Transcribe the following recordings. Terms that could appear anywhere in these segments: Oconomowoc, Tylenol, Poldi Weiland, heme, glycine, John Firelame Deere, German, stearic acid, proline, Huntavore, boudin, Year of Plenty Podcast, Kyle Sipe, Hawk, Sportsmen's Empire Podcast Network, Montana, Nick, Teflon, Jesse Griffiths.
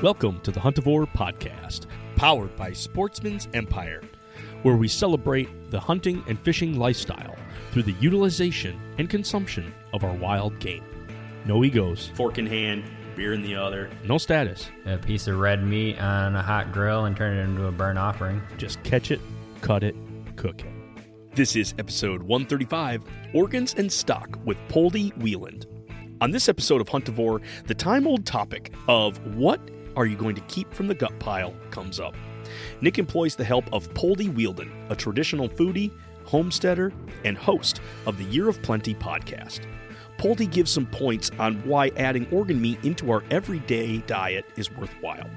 Welcome to the Huntavore Podcast, powered by Sportsmen's Empire, where we celebrate the hunting and fishing lifestyle through the utilization and consumption of our wild game. No egos. Fork in hand, beer in the other. No status. A piece of red meat on a hot grill and turn it into a burnt offering. Just catch it, cut it, cook it. This is episode 135, Organs and Stock with Poldi Weiland. On this episode of Huntavore, the time-old topic of what are you going to keep from the gut pile comes up. Nick employs the help of Poldi Weiland, a traditional foodie, homesteader, and host of the Year of Plenty podcast. Poldi gives some points on why adding organ meat into our everyday diet is worthwhile.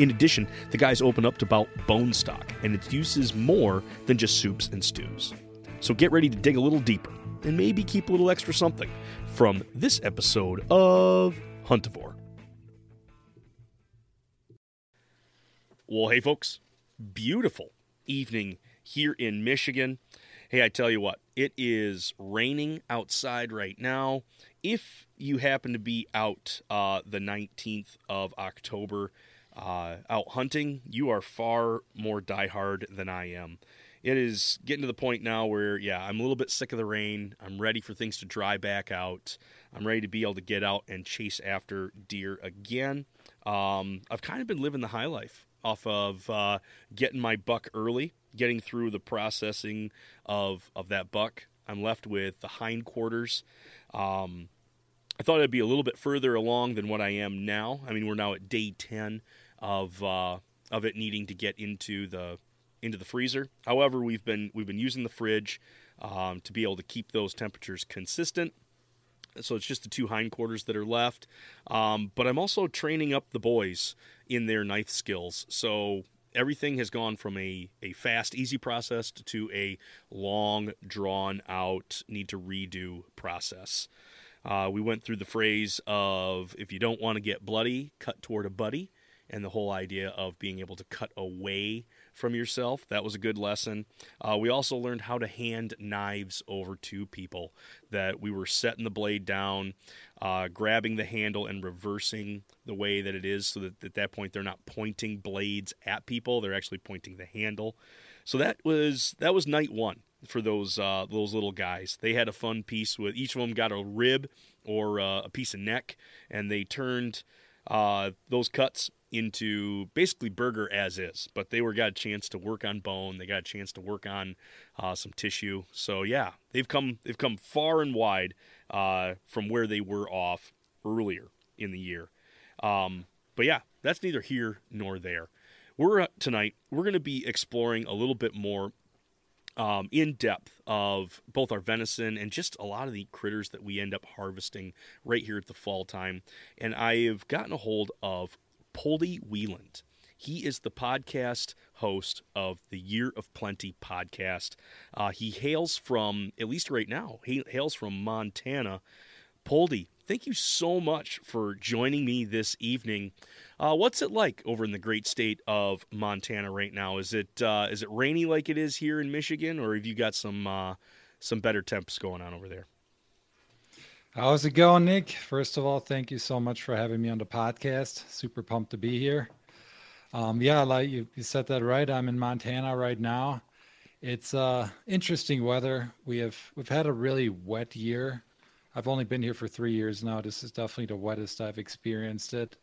In addition, the guys open up about bone stock and its uses more than just soups and stews. So get ready to dig a little deeper and maybe keep a little extra something from this episode of Huntavore. Well, hey, folks, beautiful evening here in Michigan. Hey, I tell you what, it is raining outside right now. If you happen to be out the 19th of October out hunting, you are far more diehard than I am. It is getting to the point now where, I'm a little bit sick of the rain. I'm ready for things to dry back out. I'm ready to be able to get out and chase after deer again. I've kind of been living the high life off of getting my buck early, getting through the processing of that buck. I'm left with the hindquarters. I thought I'd be a little bit further along than what I am now. I mean, we're now at day 10 of it needing to get into the freezer. However, we've been using the fridge to be able to keep those temperatures consistent. So it's just the two hindquarters that are left. But I'm also training up the boys in their knife skills. So everything has gone from a fast, easy process to a long, drawn-out, need-to-redo process. We went through the phrase of, if you don't want to get bloody, cut toward a buddy, and the whole idea of being able to cut away from yourself. That was a good lesson. We also learned how to hand knives over to people, that we were setting the blade down, grabbing the handle and reversing the way that it is so that at that point they're not pointing blades at people. They're actually pointing the handle. So that was night one for those little guys. They had a fun piece with each of them got a rib or a piece of neck, and they turned those cuts into basically burger as is, but they got a chance to work on bone. They got a chance to work on some tissue. So yeah, they've come far and wide from where they were off earlier in the year. But yeah, that's neither here nor there. Tonight we're going to be exploring a little bit more in depth of both our venison and just a lot of the critters that we end up harvesting right here at the fall time. And I've gotten a hold of Poldi Weiland. He is the podcast host of the Year of Plenty podcast. He hails from, at least right now, Montana. Poldi, thank you so much for joining me this evening. What's it like over in the great state of Montana right now? Is it rainy like it is here in Michigan, or have you got some better temps going on over there? How's it going, Nick? First of all, thank you so much for having me on the podcast. Super pumped to be here. Like you said that right. I'm in Montana right now. It's interesting weather. We've had a really wet year. I've only been here for 3 years now. This is definitely the wettest I've experienced it.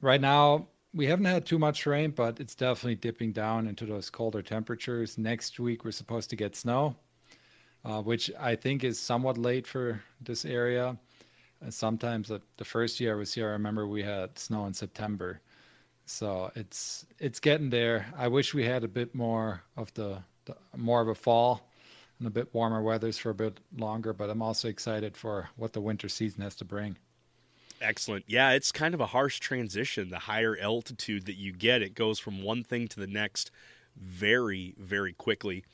Right now, we haven't had too much rain, but it's definitely dipping down into those colder temperatures. Next week, we're supposed to get snow. Which I think is somewhat late for this area. Sometimes the first year I was here, I remember we had snow in September. So it's getting there. I wish we had a bit more of the more of a fall and a bit warmer weathers for a bit longer, but I'm also excited for what the winter season has to bring. Excellent. Yeah, it's kind of a harsh transition. The higher altitude that you get, it goes from one thing to the next very, very quickly.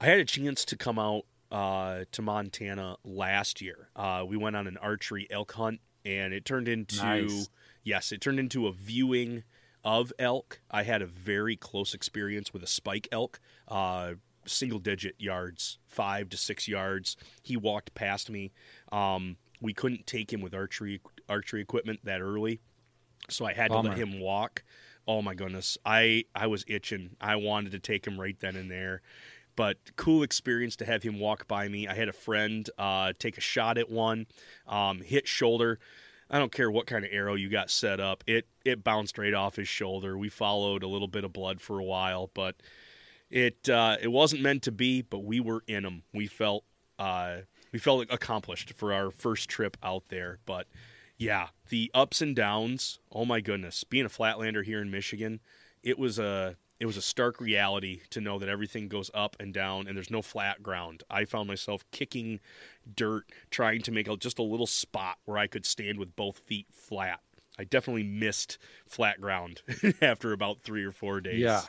I had a chance to come out to Montana last year. We went on an archery elk hunt, and it turned into... Nice. Yes, it turned into a viewing of elk. I had a very close experience with a spike elk, single-digit yards, 5 to 6 yards. He walked past me. We couldn't take him with archery equipment that early, so I had to let him walk. Oh, my goodness. I was itching. I wanted to take him right then and there. But cool experience to have him walk by me. I had a friend take a shot at one, hit shoulder. I don't care what kind of arrow you got set up. It bounced right off his shoulder. We followed a little bit of blood for a while, but it wasn't meant to be, but we were in them. We felt accomplished for our first trip out there. But, yeah, the ups and downs, oh, my goodness. Being a flatlander here in Michigan, it was a stark reality to know that everything goes up and down and there's no flat ground. I found myself kicking dirt, trying to make just a little spot where I could stand with both feet flat. I definitely missed flat ground after about 3 or 4 days. Yeah.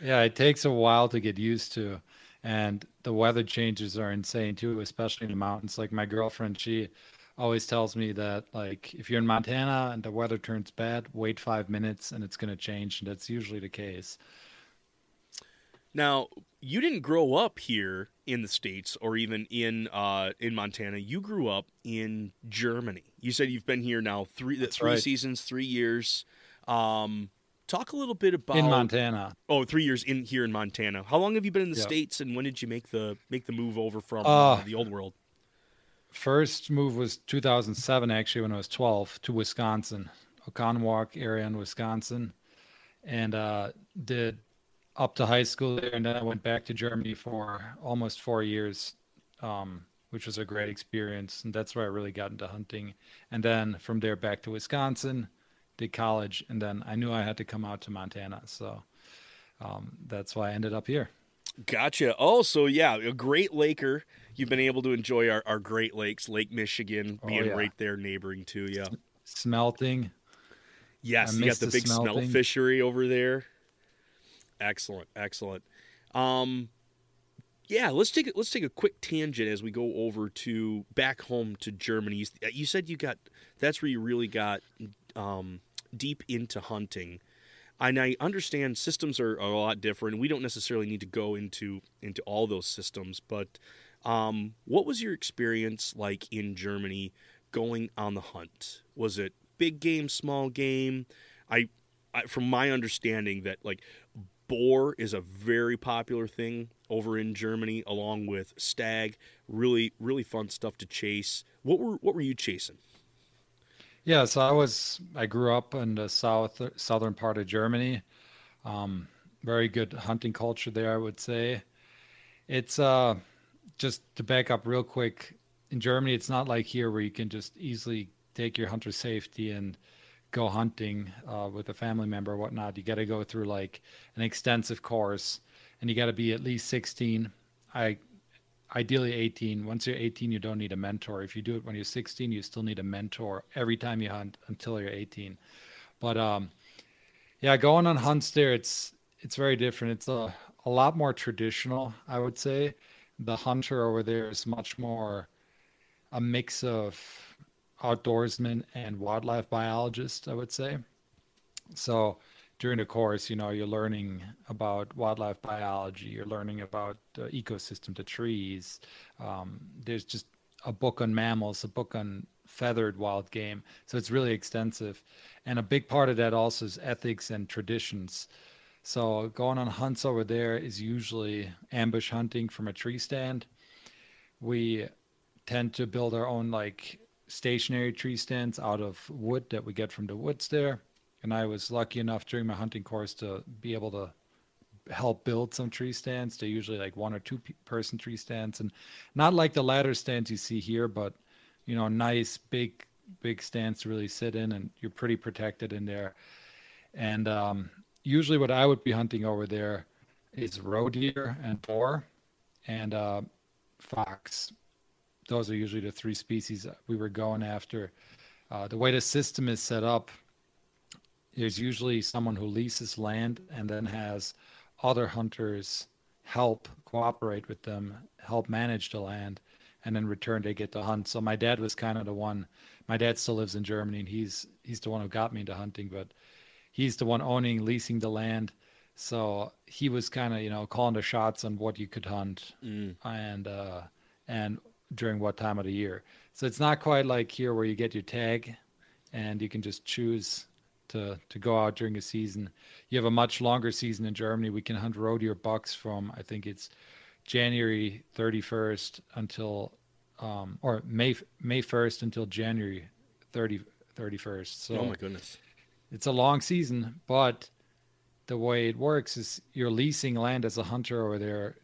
Yeah, it takes a while to get used to. And the weather changes are insane too, especially in the mountains. Like my girlfriend, she always tells me that, like, if you're in Montana and the weather turns bad, wait 5 minutes and it's going to change. And that's usually the case. Now, you didn't grow up here in the States or even in Montana. You grew up in Germany. You said you've been here now three seasons, 3 years. Talk a little bit about in Montana. Oh, 3 years in here in Montana. How long have you been in the States, and when did you make the move over from the old world? First move was 2007, actually, when I was 12, to Wisconsin, Oconomowoc area in Wisconsin, and did up to high school there, and then I went back to Germany for almost 4 years, which was a great experience, and that's where I really got into hunting. And then from there back to Wisconsin, did college, and then I knew I had to come out to Montana, so that's why I ended up here. Gotcha. Oh, so yeah, a great Laker. You've been able to enjoy our Great Lakes, Lake Michigan, being right there neighboring to you. Yeah. Smelting. Yes, you got the big smelt fishery over there. Excellent, excellent. Yeah, let's take a quick tangent as we go over to back home to Germany. You said that's where you really got deep into hunting. And I understand systems are a lot different. We don't necessarily need to go into all those systems, but what was your experience like in Germany going on the hunt? Was it big game, small game? I from my understanding that, like, boar is a very popular thing over in Germany, along with stag. Really, really fun stuff to chase. What were you chasing? Yeah, so I grew up in the southern part of Germany. Very good hunting culture there, I would say. It's just to back up real quick. In Germany, it's not like here where you can just easily take your hunter safety and go hunting with a family member or whatnot. You got to go through like an extensive course, and you got to be at least 16. Ideally 18. Once you're 18, you don't need a mentor. If you do it when you're 16, you still need a mentor every time you hunt until you're 18. But going on hunts there, it's very different. It's a lot more traditional, I would say. The hunter over there is much more a mix of outdoorsmen and wildlife biologists, I would say. So during the course, you're learning about wildlife biology, you're learning about the ecosystem, the trees. There's just a book on mammals, a book on feathered wild game. So it's really extensive. And a big part of that also is ethics and traditions. So going on hunts over there is usually ambush hunting from a tree stand. We tend to build our own like stationary tree stands out of wood that we get from the woods there. And I was lucky enough during my hunting course to be able to help build some tree stands. They're usually like 1 or 2 person tree stands, and not like the ladder stands you see here, but you know, nice, big stands to really sit in, and you're pretty protected in there. And usually what I would be hunting over there is roe deer and boar and fox. Those are usually the three species we were going after. The way the system is set up, there's usually someone who leases land and then has other hunters help cooperate with them, help manage the land, and in return they get to hunt. So my dad was kind of the one. My dad still lives in Germany, and he's the one who got me into hunting, but he's the one owning, leasing the land. So he was kind of, you know, calling the shots on what you could hunt and during what time of the year. So it's not quite like here where you get your tag and you can just choose to go out during a season. You have a much longer season in Germany. We can hunt roe deer, bucks from, I think it's January 31st until, or May 1st until January 31st. So, oh my goodness. It's a long season, but the way it works is you're leasing land as a hunter over there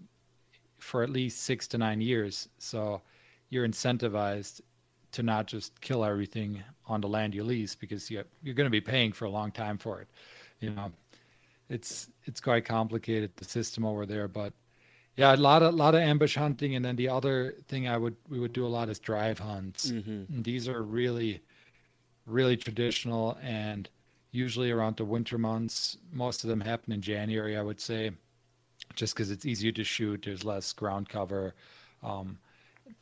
for at least 6 to 9 years. So you're incentivized to not just kill everything on the land you lease, because you're going to be paying for a long time for it. You know, it's quite complicated, the system over there, but yeah, a lot of ambush hunting. And then the other thing we would do a lot is drive hunts. Mm-hmm. And these are really, really traditional, and usually around the winter months. Most of them happen in January, I would say, just because it's easier to shoot. There's less ground cover.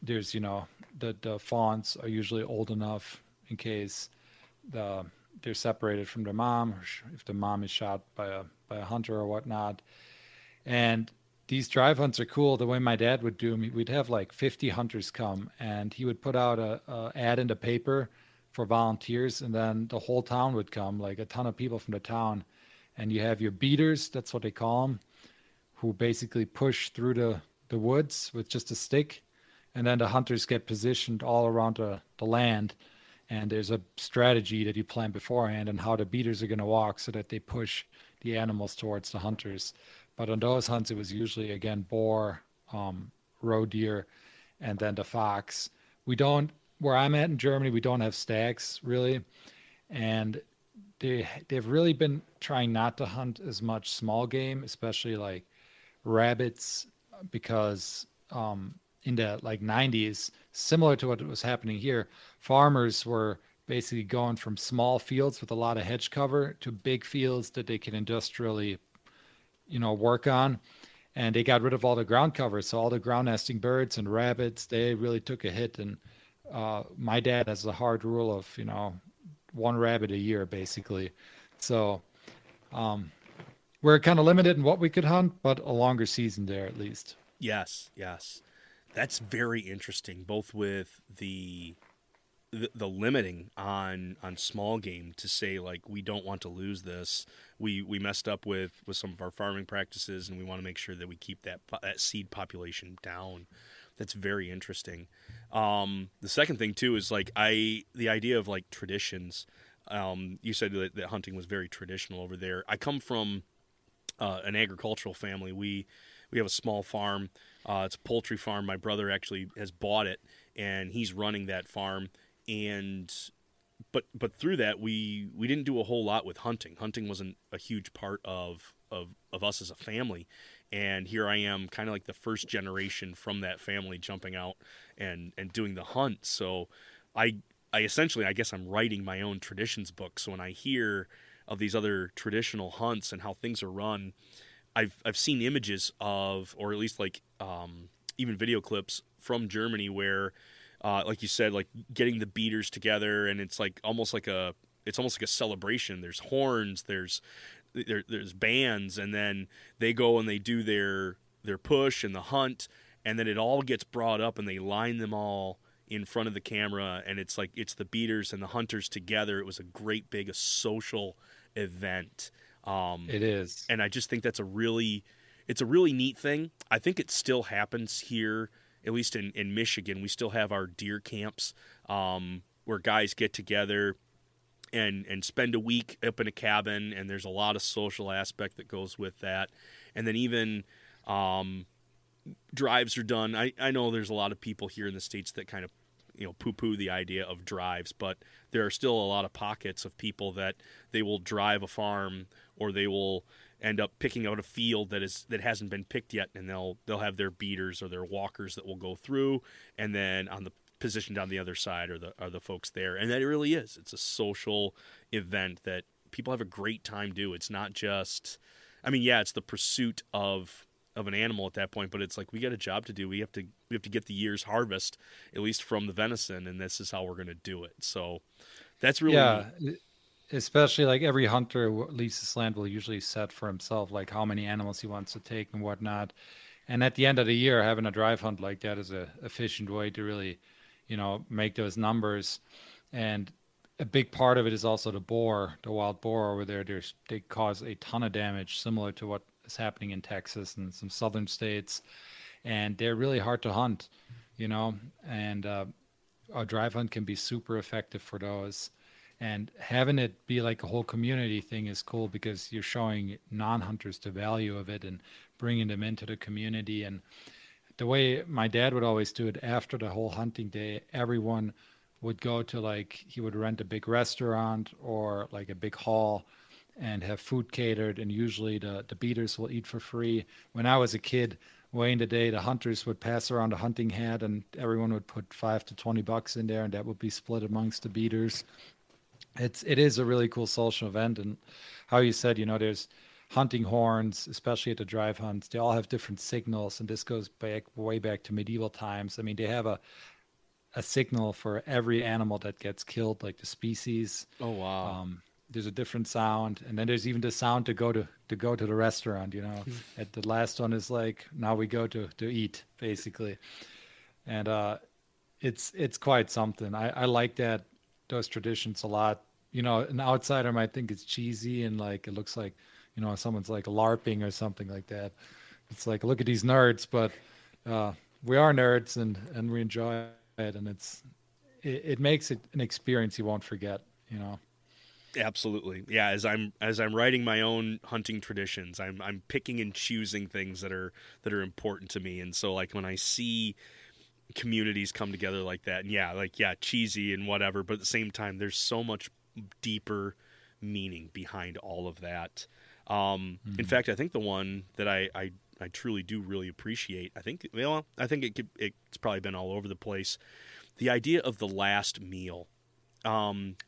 There's, you know, the fawns are usually old enough in case they're separated from their mom, or if the mom is shot by a hunter or whatnot. And these drive hunts are cool. The way my dad would do them, we'd have like 50 hunters come, and he would put out a ad in the paper for volunteers, and then the whole town would come, like a ton of people from the town. And you have your beaters, that's what they call them, who basically push through the woods with just a stick, and then the hunters get positioned all around the land, and there's a strategy that you plan beforehand and how the beaters are going to walk so that they push the animals towards the hunters. But on those hunts, it was usually, again, boar, roe deer, and then the fox. Where I'm at in Germany, we don't have stags really, and they've really been trying not to hunt as much small game, especially like rabbits, because in the like 90s, similar to what was happening here, farmers were basically going from small fields with a lot of hedge cover to big fields that they can industrially, you know, work on. And they got rid of all the ground cover, so all the ground nesting birds and rabbits, they really took a hit. And my dad has a hard rule of, you know, one rabbit a year, basically. So we're kind of limited in what we could hunt, but a longer season there at least. Yes. That's very interesting, both with the limiting on small game to say, like, we don't want to lose this. We messed up with some of our farming practices, and we want to make sure that we keep that seed population down. That's very interesting. The second thing too is like the idea of like traditions. You said that hunting was very traditional over there. I come from an agricultural family. We have a small farm. It's a poultry farm. My brother actually has bought it, and he's running that farm. And but through that, we didn't do a whole lot with hunting. Hunting wasn't a huge part of us as a family. And here I am, kind of like the first generation from that family, jumping out and doing the hunt. So I essentially, I guess I'm writing my own traditions book. So when I hear of these other traditional hunts and how things are run, I've seen images of, or at least like even video clips from Germany where, like you said, like getting the beaters together, and it's like almost like a celebration. There's horns, there's bands, and then they go and they do their push and the hunt, and then it all gets brought up and they line them all in front of the camera, and it's like it's the beaters and the hunters together. It was a great big social event. It is, and I just think that's a really neat thing. I think it still happens here, at least in Michigan. We still have our deer camps where guys get together and spend a week up in a cabin, and there's a lot of social aspect that goes with that. And then even drives are done. I know there's a lot of people here in the States that kind of poo-poo the idea of drives, but there are still a lot of pockets of people that they will drive a farm, or they will end up picking out a field that hasn't been picked yet, and they'll have their beaters or their walkers that will go through, and then on the positioned on the other side are the folks there. And that really is, it's a social event that people have a great time do. It's not just, it's the pursuit of an animal at that point, but it's like, we got a job to do. We have to get the year's harvest, at least from the venison, and this is how we're going to do it. So that's really, neat. Especially like every hunter who leaves this land will usually set for himself, like how many animals he wants to take and whatnot. And at the end of the year, having a drive hunt like that is a efficient way to really, make those numbers. And a big part of it is also the boar, the wild boar over there. They cause a ton of damage, similar to what is happening in Texas and some southern states. And they're really hard to hunt, and a drive hunt can be super effective for those. And having it be like a whole community thing is cool, because you're showing non-hunters the value of it and bringing them into the community. And the way my dad would always do it, after the whole hunting day, everyone would go to, like, he would rent a big restaurant or like a big hall and have food catered, and usually the beaters will eat for free. When I was a kid, way in the day, the hunters would pass around a hunting hat and everyone would put $5 to $20 in there, and that would be split amongst the beaters. It is a really cool social event. And how you said, there's hunting horns, especially at the drive hunts. They all have different signals, and this goes back way back to medieval times. They have a signal for every animal that gets killed, like the species. Oh wow. There's a different sound, and then there's even the sound to go to the restaurant. At the last one is like, now we go to eat, basically. And it's quite something. I like those traditions a lot. An outsider might think it's cheesy and like it looks like someone's like LARPing or something like that. It's like, look at these nerds, but we are nerds and we enjoy it, and it makes it an experience you won't forget. Absolutely. Yeah. As I'm writing my own hunting traditions, I'm picking and choosing things that are important to me. And so like when I see communities come together like that, and cheesy and whatever, but at the same time, there's so much deeper meaning behind all of that. Mm-hmm. In fact, I think the one that I truly do really appreciate, it's probably been all over the place, the idea of the last meal.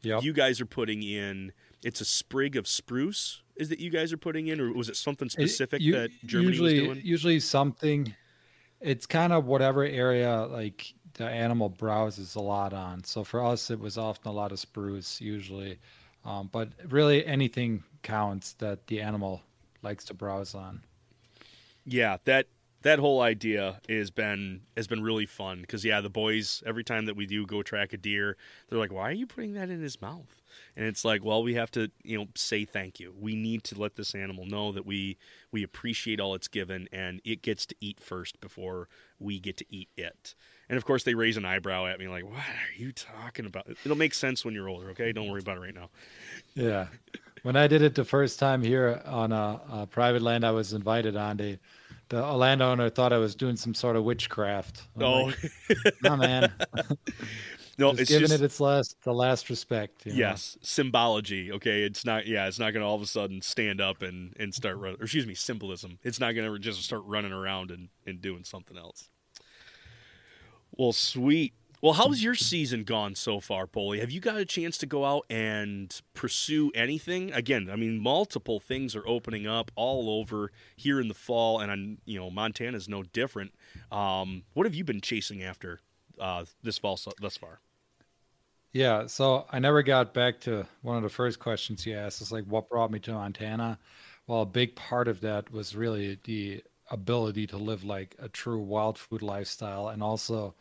You guys are putting in, it's a sprig of spruce is that you guys are putting in, or was it something specific that Germany was doing? Usually something, it's kind of whatever area like the animal browses a lot on. So for us, it was often a lot of spruce usually. But really anything counts that the animal likes to browse on. Yeah, that whole idea has been really fun, because the boys, every time that we do go track a deer, they're like, why are you putting that in his mouth? And it's like, well, we have to say thank you. We need to let this animal know that we appreciate all it's given, and it gets to eat first before we get to eat it. And of course they raise an eyebrow at me like, what are you talking about? It'll make sense when you're older, okay? Don't worry about it right now. Yeah. When I did it the first time here on a private land I was invited on, the landowner thought I was doing some sort of witchcraft. Like, no, man. No, it's giving it the last respect. Symbology. Okay, it's not going to all of a sudden stand up and start running. Or excuse me, symbolism. It's not going to just start running around and doing something else. Well, sweet. Well, how's your season gone so far, Poldi? Have you got a chance to go out and pursue anything? Again, multiple things are opening up all over here in the fall, and Montana's no different. What have you been chasing after this fall thus far? Yeah, so I never got back to one of the first questions you asked. It's like, what brought me to Montana? Well, a big part of that was really the ability to live like a true wild food lifestyle, and also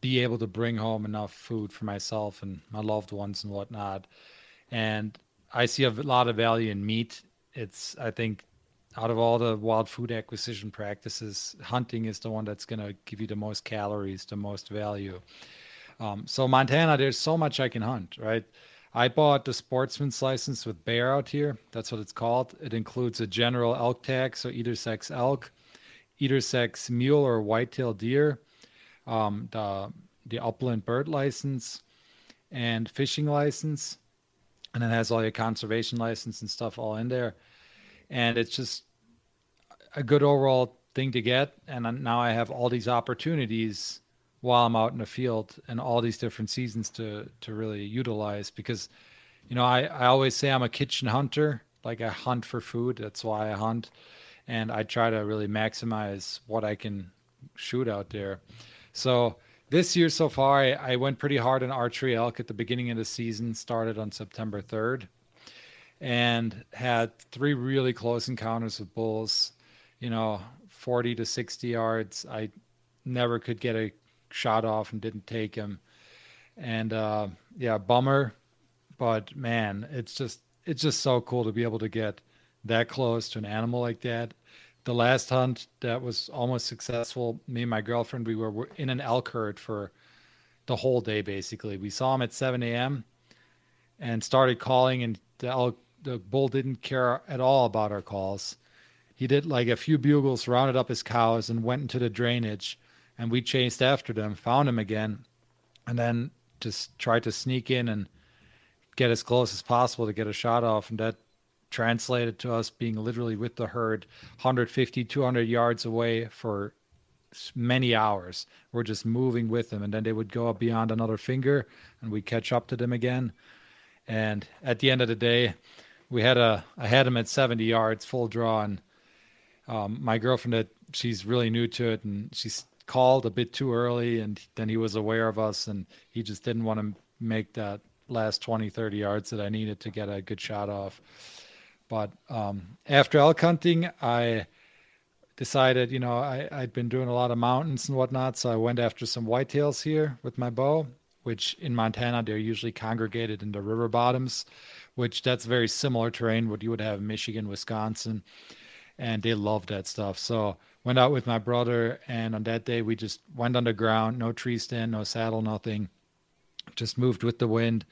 be able to bring home enough food for myself and my loved ones and whatnot. And I see a lot of value in meat. I think out of all the wild food acquisition practices, hunting is the one that's going to give you the most calories, the most value. So Montana, there's so much I can hunt, right? I bought the sportsman's license with bear out here. That's what it's called. It includes a general elk tag, so either sex elk, either sex mule or whitetail deer. The the upland bird license and fishing license. And it has all your conservation license and stuff all in there. And it's just a good overall thing to get. And now I have all these opportunities while I'm out in the field and all these different seasons to really utilize, because, you know, I always say I'm a kitchen hunter. Like, I hunt for food. That's why I hunt. And I try to really maximize what I can shoot out there. So this year so far, I went pretty hard on archery elk at the beginning of the season, started on September 3rd, and had three really close encounters with bulls, you know, 40 to 60 yards. I never could get a shot off and didn't take him. And yeah, bummer. But man, it's just so cool to be able to get that close to an animal like that. The last hunt that was almost successful, me and my girlfriend, we were in an elk herd for the whole day, basically. We saw him at 7 a.m. and started calling, and the bull didn't care at all about our calls. He did like a few bugles, rounded up his cows, and went into the drainage, and we chased after them, found him again, and then just tried to sneak in and get as close as possible to get a shot off. And that translated to us being literally with the herd 150, 200 yards away for many hours. We're just moving with them. And then they would go up beyond another finger and we catch up to them again. And at the end of the day, I had him at 70 yards full draw. And my girlfriend, she's really new to it, and she's called a bit too early. And then he was aware of us, and he just didn't want to make that last 20, 30 yards that I needed to get a good shot off. But after elk hunting, I decided, you know, I'd been doing a lot of mountains and whatnot. So I went after some whitetails here with my bow, which in Montana, they're usually congregated in the river bottoms, which that's very similar terrain, what you would have in Michigan, Wisconsin. And they love that stuff. So went out with my brother. And on that day, we just went underground, no tree stand, no saddle, nothing. Just moved with the wind.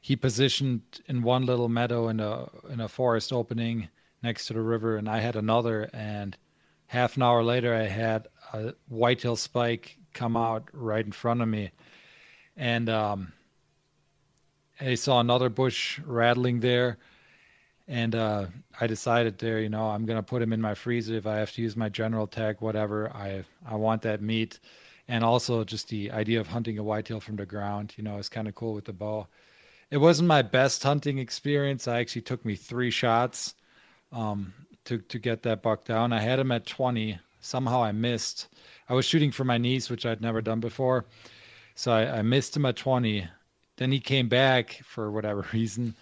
He positioned in one little meadow in a forest opening next to the river, and I had another. And half an hour later, I had a whitetail spike come out right in front of me. And I saw another bush rattling there. And I decided there, you know, I'm going to put him in my freezer if I have to use my general tag, whatever. I want that meat. And also just the idea of hunting a whitetail from the ground, you know, is kind of cool with the bow. It wasn't my best hunting experience. I actually took me three shots to get that buck down. I had him at 20. Somehow I missed. I was shooting for my knees, which I'd never done before. So I missed him at 20. Then he came back for whatever reason.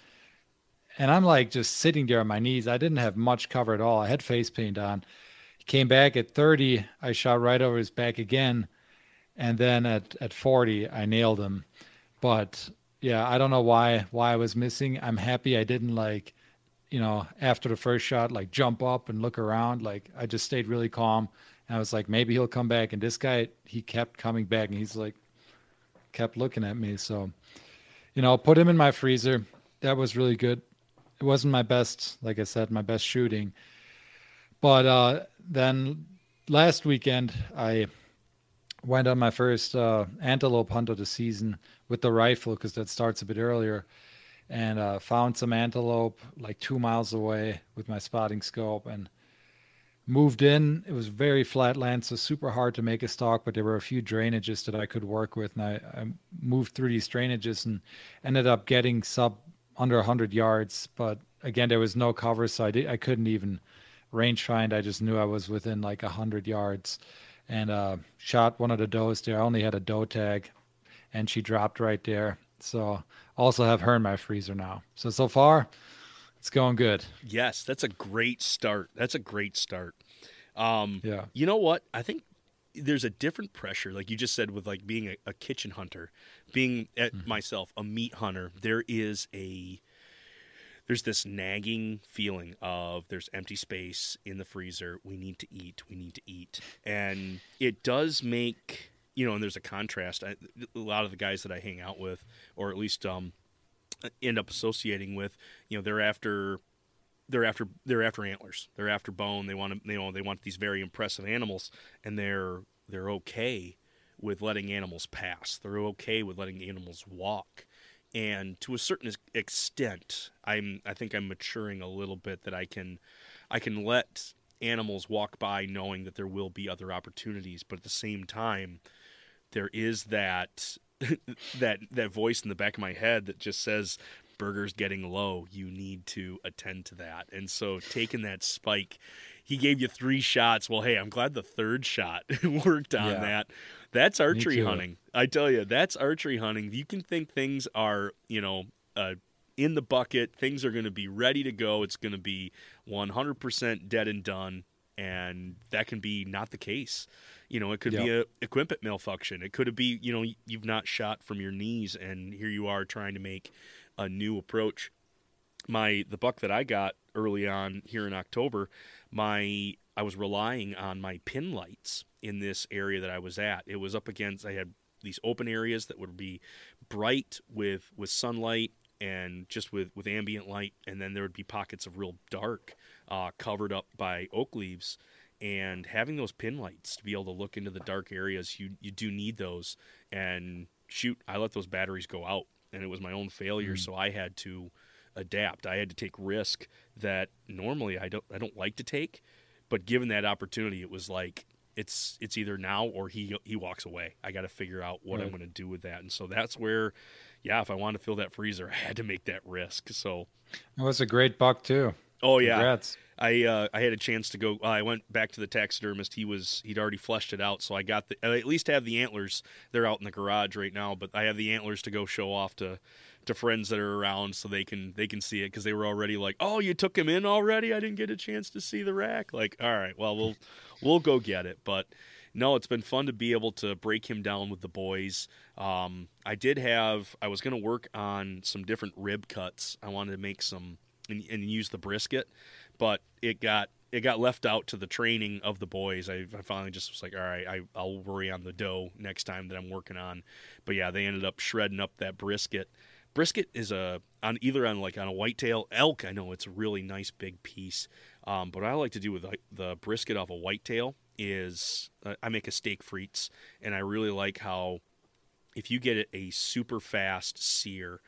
And I'm like just sitting there on my knees. I didn't have much cover at all. I had face paint on. He came back at 30. I shot right over his back again. And then at 40, I nailed him. But yeah, I don't know why I was missing. I'm happy I didn't, like, you know, after the first shot, like jump up and look around. Like, I just stayed really calm. And I was like, maybe he'll come back. And this guy, he kept coming back, and he's like, kept looking at me. So, you know, put him in my freezer. That was really good. It wasn't my best, like I said, my best shooting. But then last weekend, I went on my first antelope hunt of the season with the rifle, because that starts a bit earlier, and found some antelope like 2 miles away with my spotting scope and moved in. It was very flat land, so super hard to make a stalk, but there were a few drainages that I could work with, and I moved through these drainages and ended up getting under 100 yards. But again, there was no cover, so I couldn't even range find. I just knew I was within like 100 yards. And shot one of the does there. I only had a doe tag, and she dropped right there. So I also have her in my freezer now. So far, it's going good. Yes, that's a great start. Yeah. You know what? I think there's a different pressure, like you just said, with like being a kitchen hunter, being myself a meat hunter. There's this nagging feeling of there's empty space in the freezer. We need to eat. And it does make, you know, and there's a contrast. A lot of the guys that I hang out with, or at least end up associating with, you know, they're after antlers. They're after bone. They want these very impressive animals, and they're okay with letting animals pass. They're okay with letting animals walk. And to a certain extent, I think I'm maturing a little bit that I can let animals walk by knowing that there will be other opportunities. But at the same time, there is that that voice in the back of my head that just says, burger's getting low. You need to attend to that. And so taking that spike, he gave you 3 shots. Well, hey, I'm glad the 3rd shot worked on that. That's archery hunting. I tell you, that's archery hunting. You can think things are, in the bucket. Things are going to be ready to go. It's going to be 100% dead and done. And that can be not the case. It could be a equipment malfunction. It could be, you've not shot from your knees, and here you are trying to make a new approach. The buck that I got early on here in October, I was relying on my pin lights in this area that I was at. It was up against, I had these open areas that would be bright with sunlight and just with ambient light, and then there would be pockets of real dark covered up by oak leaves. And having those pin lights to be able to look into the dark areas, you do need those. And shoot, I let those batteries go out, and it was my own failure, so I had to adapt. I had to take risk that normally I don't like to take, but given that opportunity, it was like it's either now or he walks away. I got to figure out what I'm going to do with that. And so that's where, if I wanted to fill that freezer, I had to make that risk. So that was a great buck too. Oh yeah. Congrats. I had a chance to go. I went back to the taxidermist. He'd already fleshed it out, so I at least have the antlers. They're out in the garage right now, but I have the antlers to go show off to friends that are around, so they can see it, because they were already like, "Oh, you took him in already? I didn't get a chance to see the rack." Like, all right, well, we'll go get it. But no, it's been fun to be able to break him down with the boys. I was going to work on some different rib cuts. I wanted to make some and use the brisket, but it got left out to the training of the boys. I finally just was like, all right, I'll worry on the dough next time that I'm working on. But yeah, they ended up shredding up that brisket. Brisket is on a whitetail elk. I know it's a really nice big piece, but what I like to do with the brisket off a whitetail is I make a steak frites, and I really like how if you get a super fast sear,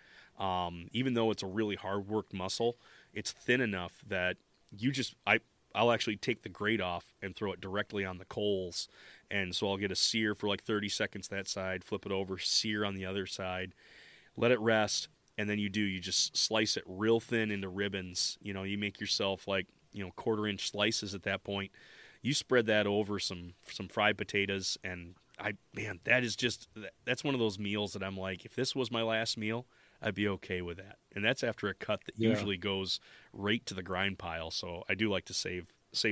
even though it's a really hard worked muscle, it's thin enough that I'll actually take the grate off and throw it directly on the coals. And so I'll get a sear for like 30 seconds that side, flip it over, sear on the other side, let it rest. And then you just slice it real thin into ribbons. You make yourself like, quarter-inch slices at that point. You spread that over some fried potatoes. And that's one of those meals that I'm like, if this was my last meal, I'd be okay with that. And that's after a cut that usually goes right to the grind pile. So I do like to save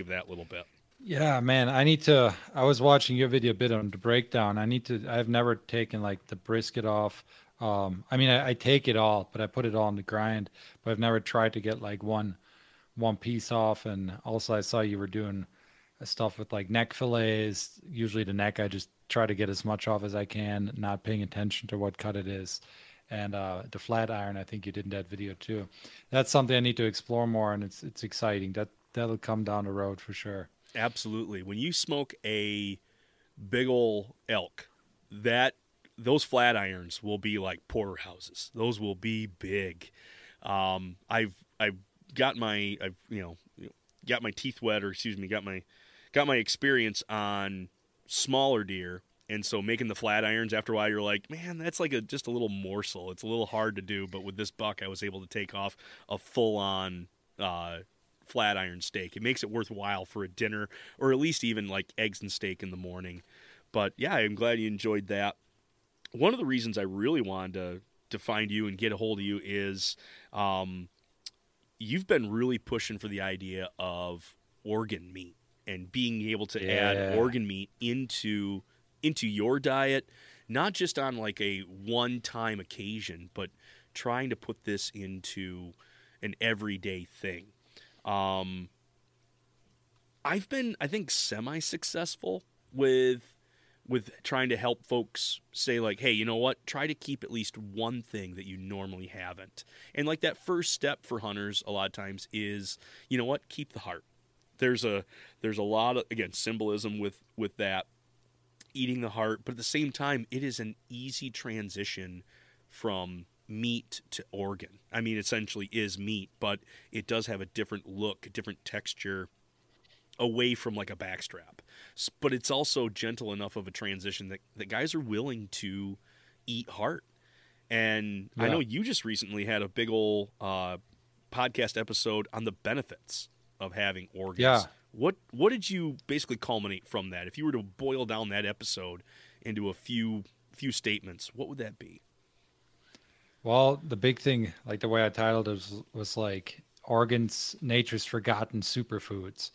that little bit. Yeah, man, I was watching your video a bit on the breakdown. I've never taken like the brisket off. I take it all, but I put it all on the grind, but I've never tried to get like one piece off. And also I saw you were doing stuff with like neck fillets. Usually the neck, I just try to get as much off as I can, not paying attention to what cut it is. And the flat iron, I think you did in that video too. That's something I need to explore more, and it's exciting. That'll come down the road for sure. Absolutely. When you smoke a big ol' elk, those flat irons will be like porterhouses. Those will be big. I've got my experience on smaller deer. And so making the flat irons, after a while, you're like, man, that's like just a little morsel. It's a little hard to do. But with this buck, I was able to take off a full-on flat iron steak. It makes it worthwhile for a dinner, or at least even like eggs and steak in the morning. But yeah, I'm glad you enjoyed that. One of the reasons I really wanted to find you and get a hold of you is you've been really pushing for the idea of organ meat and being able to add organ meat into your diet, not just on like a one-time occasion, but trying to put this into an everyday thing. I've been, I think, semi-successful with trying to help folks say like, hey, you know what? Try to keep at least one thing that you normally haven't. And like that first step for hunters a lot of times is, you know what? Keep the heart. There's a lot of, again, symbolism with that. eating the heart, but at the same time, it is an easy transition from meat to organ. I mean, essentially is meat, but it does have a different look, a different texture away from like a backstrap. But it's also gentle enough of a transition that, guys are willing to eat heart. And yeah. I know you just recently had a big old podcast episode on the benefits of having organs. Yeah. What did you basically culminate from that? If you were to boil down that episode into a few statements, what would that be? Well, the big thing, like the way I titled it was like organs, nature's forgotten superfoods.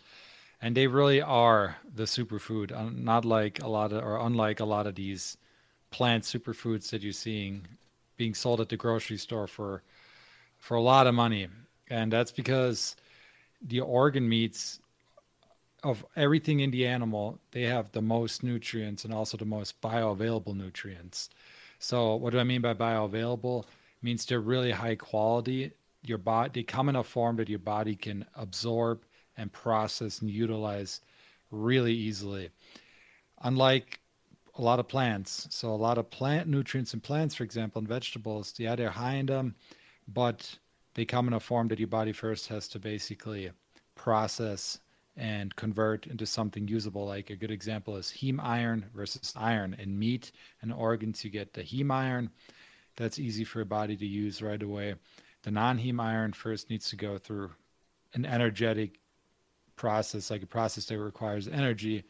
And they really are the superfood, unlike a lot of these plant superfoods that you're seeing being sold at the grocery store for a lot of money. And that's because the organ meats of everything in the animal, they have the most nutrients and also the most bioavailable nutrients. So what do I mean by bioavailable? It means they're really high quality. They come in a form that your body can absorb and process and utilize really easily. Unlike a lot of plants. So a lot of plant nutrients in plants, for example, and vegetables, yeah, they're high in them, but they come in a form that your body first has to basically process and convert into something usable. Like a good example is heme iron versus iron. In meat and organs, you get the heme iron. That's easy for a body to use right away. The non-heme iron first needs to go through an energetic process, like a process that requires energy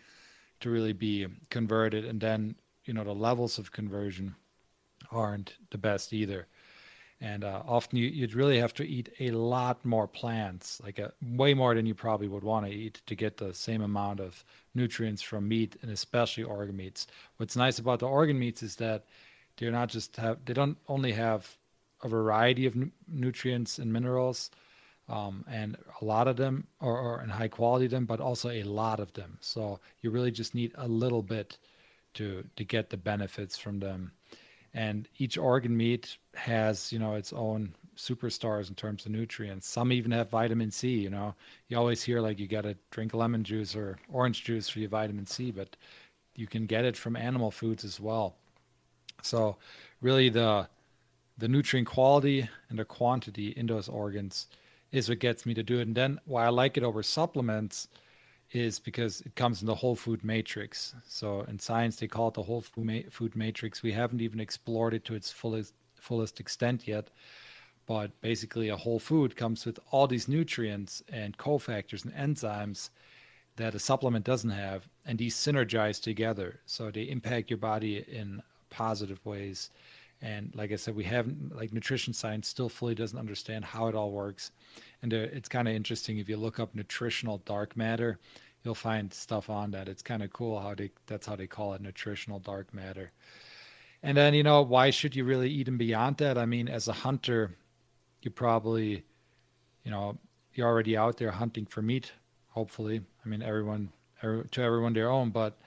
to really be converted. And then, you know, the levels of conversion aren't the best either. And often you'd really have to eat a lot more plants, like way more than you probably would want to eat to get the same amount of nutrients from meat, and especially organ meats. What's nice about the organ meats is that they don't only have a variety of nutrients and minerals, and a lot of them are in high quality of them, but also a lot of them. So you really just need a little bit to get the benefits from them. And each organ meat has, you know, its own superstars in terms of nutrients. Some even have vitamin C, you know. You always hear like you got to drink lemon juice or orange juice for your vitamin C, but you can get it from animal foods as well. So really the nutrient quality and the quantity in those organs is what gets me to do it. And then why I like it over supplements is because it comes in the whole food matrix. So in science, they call it the whole food matrix. We haven't even explored it to its fullest extent yet, but basically a whole food comes with all these nutrients and cofactors and enzymes that a supplement doesn't have, and these synergize together. So they impact your body in positive ways. And like I said, we haven't, like nutrition science still fully doesn't understand how it all works. And it's kind of interesting. If you look up nutritional dark matter, you'll find stuff on that. It's kind of cool that's how they call it, nutritional dark matter. And then, you know, why should you really eat them beyond that? I mean, as a hunter, you probably, you know, you're already out there hunting for meat, hopefully. I mean, everyone their own, but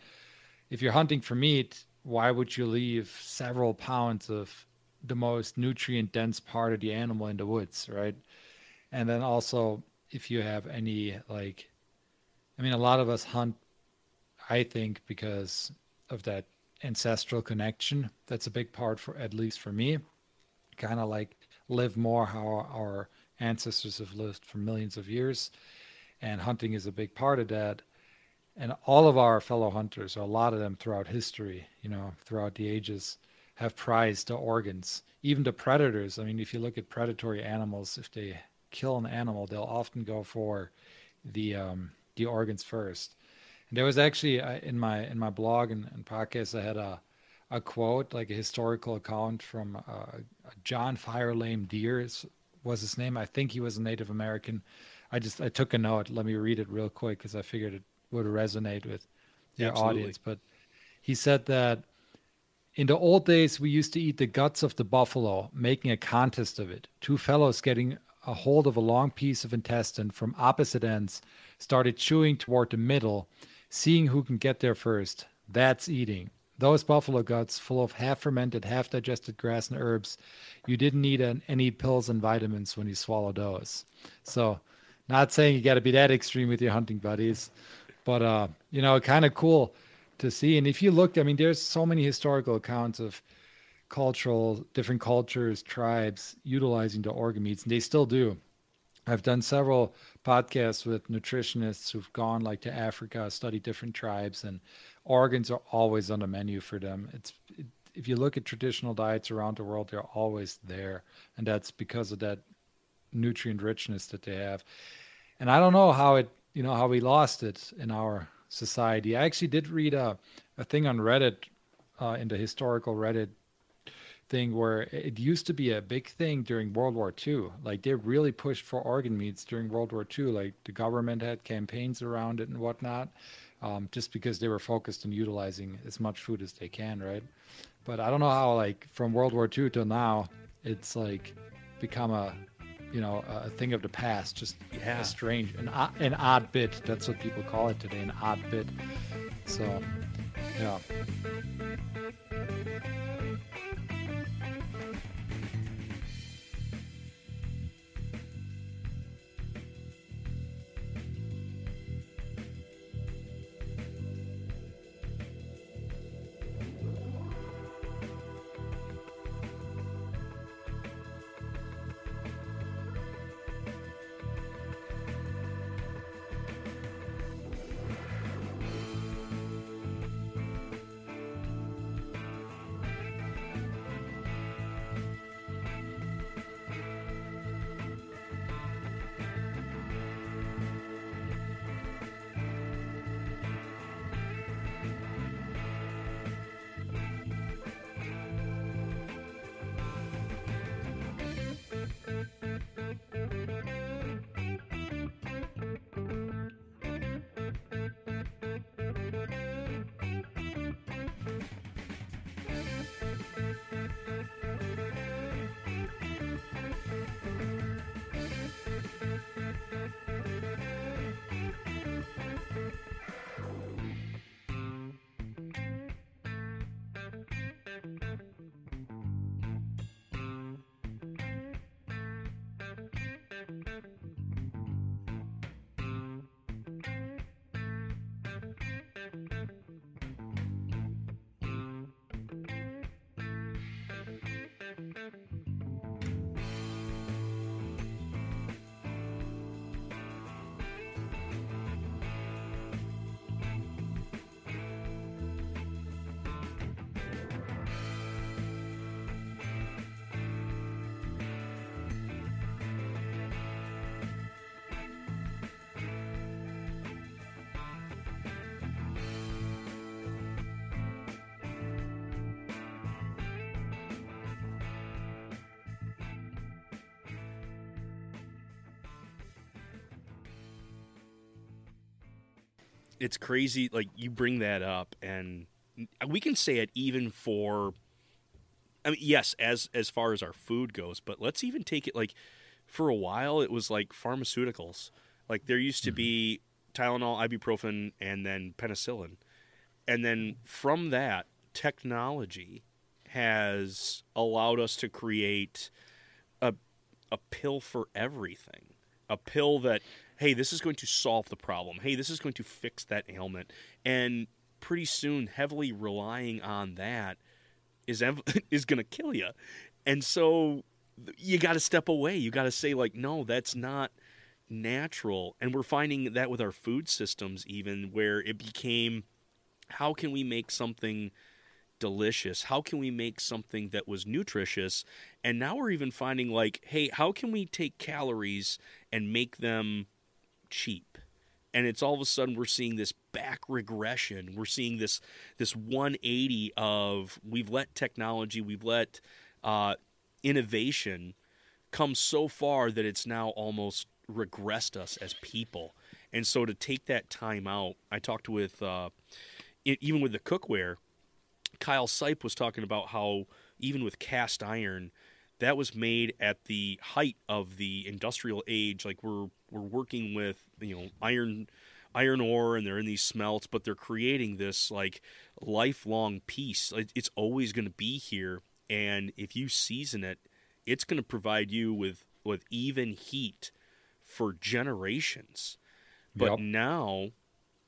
if you're hunting for meat, why would you leave several pounds of the most nutrient dense part of the animal in the woods, right? And then also if you have any, like, I mean, a lot of us hunt, I think, because of that ancestral connection. That's a big part for, at least for me, kind of like live more how our ancestors have lived for millions of years. And hunting is a big part of that. And all of our fellow hunters, or a lot of them throughout history, you know, throughout the ages, have prized the organs, even the predators. I mean, if you look at predatory animals, if they kill an animal, they'll often go for the organs first. And there was actually in my blog and podcast, I had a quote, like a historical account from John Firelame Deere was his name. I think he was a Native American. I took a note. Let me read it real quick because I figured it would resonate with their Absolutely. Audience. But he said that in the old days, we used to eat the guts of the buffalo, making a contest of it. Two fellows getting a hold of a long piece of intestine from opposite ends started chewing toward the middle, seeing who can get there first. That's eating. Those buffalo guts, full of half-fermented, half-digested grass and herbs, you didn't need any pills and vitamins when you swallowed those. So not saying you got to be that extreme with your hunting buddies, but, you know, kind of cool to see. And if you look, I mean, there's so many historical accounts of different cultures, tribes utilizing the organ meats, and they still do. I've done several podcasts with nutritionists who've gone like to Africa, studied different tribes, and organs are always on the menu for them. If you look at traditional diets around the world, they're always there. And that's because of that nutrient richness that they have. And I don't know how we lost it in our society. I actually did read a thing on Reddit, in the historical Reddit thing, where it used to be a big thing during World War II. Like, they really pushed for organ meats during World War II. Like, the government had campaigns around it and whatnot, just because they were focused on utilizing as much food as they can, right? But I don't know how, like, from World War II till now, it's like become a thing of the past. Just a strange, an odd bit. That's what people call it today, an odd bit. So, yeah. It's crazy, like, you bring that up, and we can say it even for, I mean, yes, as far as our food goes, but let's even take it, like, for a while, it was like pharmaceuticals. Like, there used to be Tylenol, ibuprofen, and then penicillin. And then from that, technology has allowed us to create a pill for everything. A pill that, hey, this is going to solve the problem. Hey, this is going to fix that ailment. And pretty soon, heavily relying on that is going to kill you. And so you got to step away. You got to say, like, no, that's not natural. And we're finding that with our food systems even, where it became, how can we make something delicious? How can we make something that was nutritious? And now we're even finding, like, hey, how can we take calories and make them cheap? And it's all of a sudden we're seeing this back regression. We're seeing this 180 of, we've let technology, we've let innovation come so far that it's now almost regressed us as people. And so to take that time out, I talked with, even with the cookware, Kyle Sipe was talking about how even with cast iron, that was made at the height of the industrial age. Like, we're working with, you know, iron ore, and they're in these smelts, but they're creating this, like, lifelong piece. It's always going to be here, and if you season it, it's going to provide you with even heat for generations. But now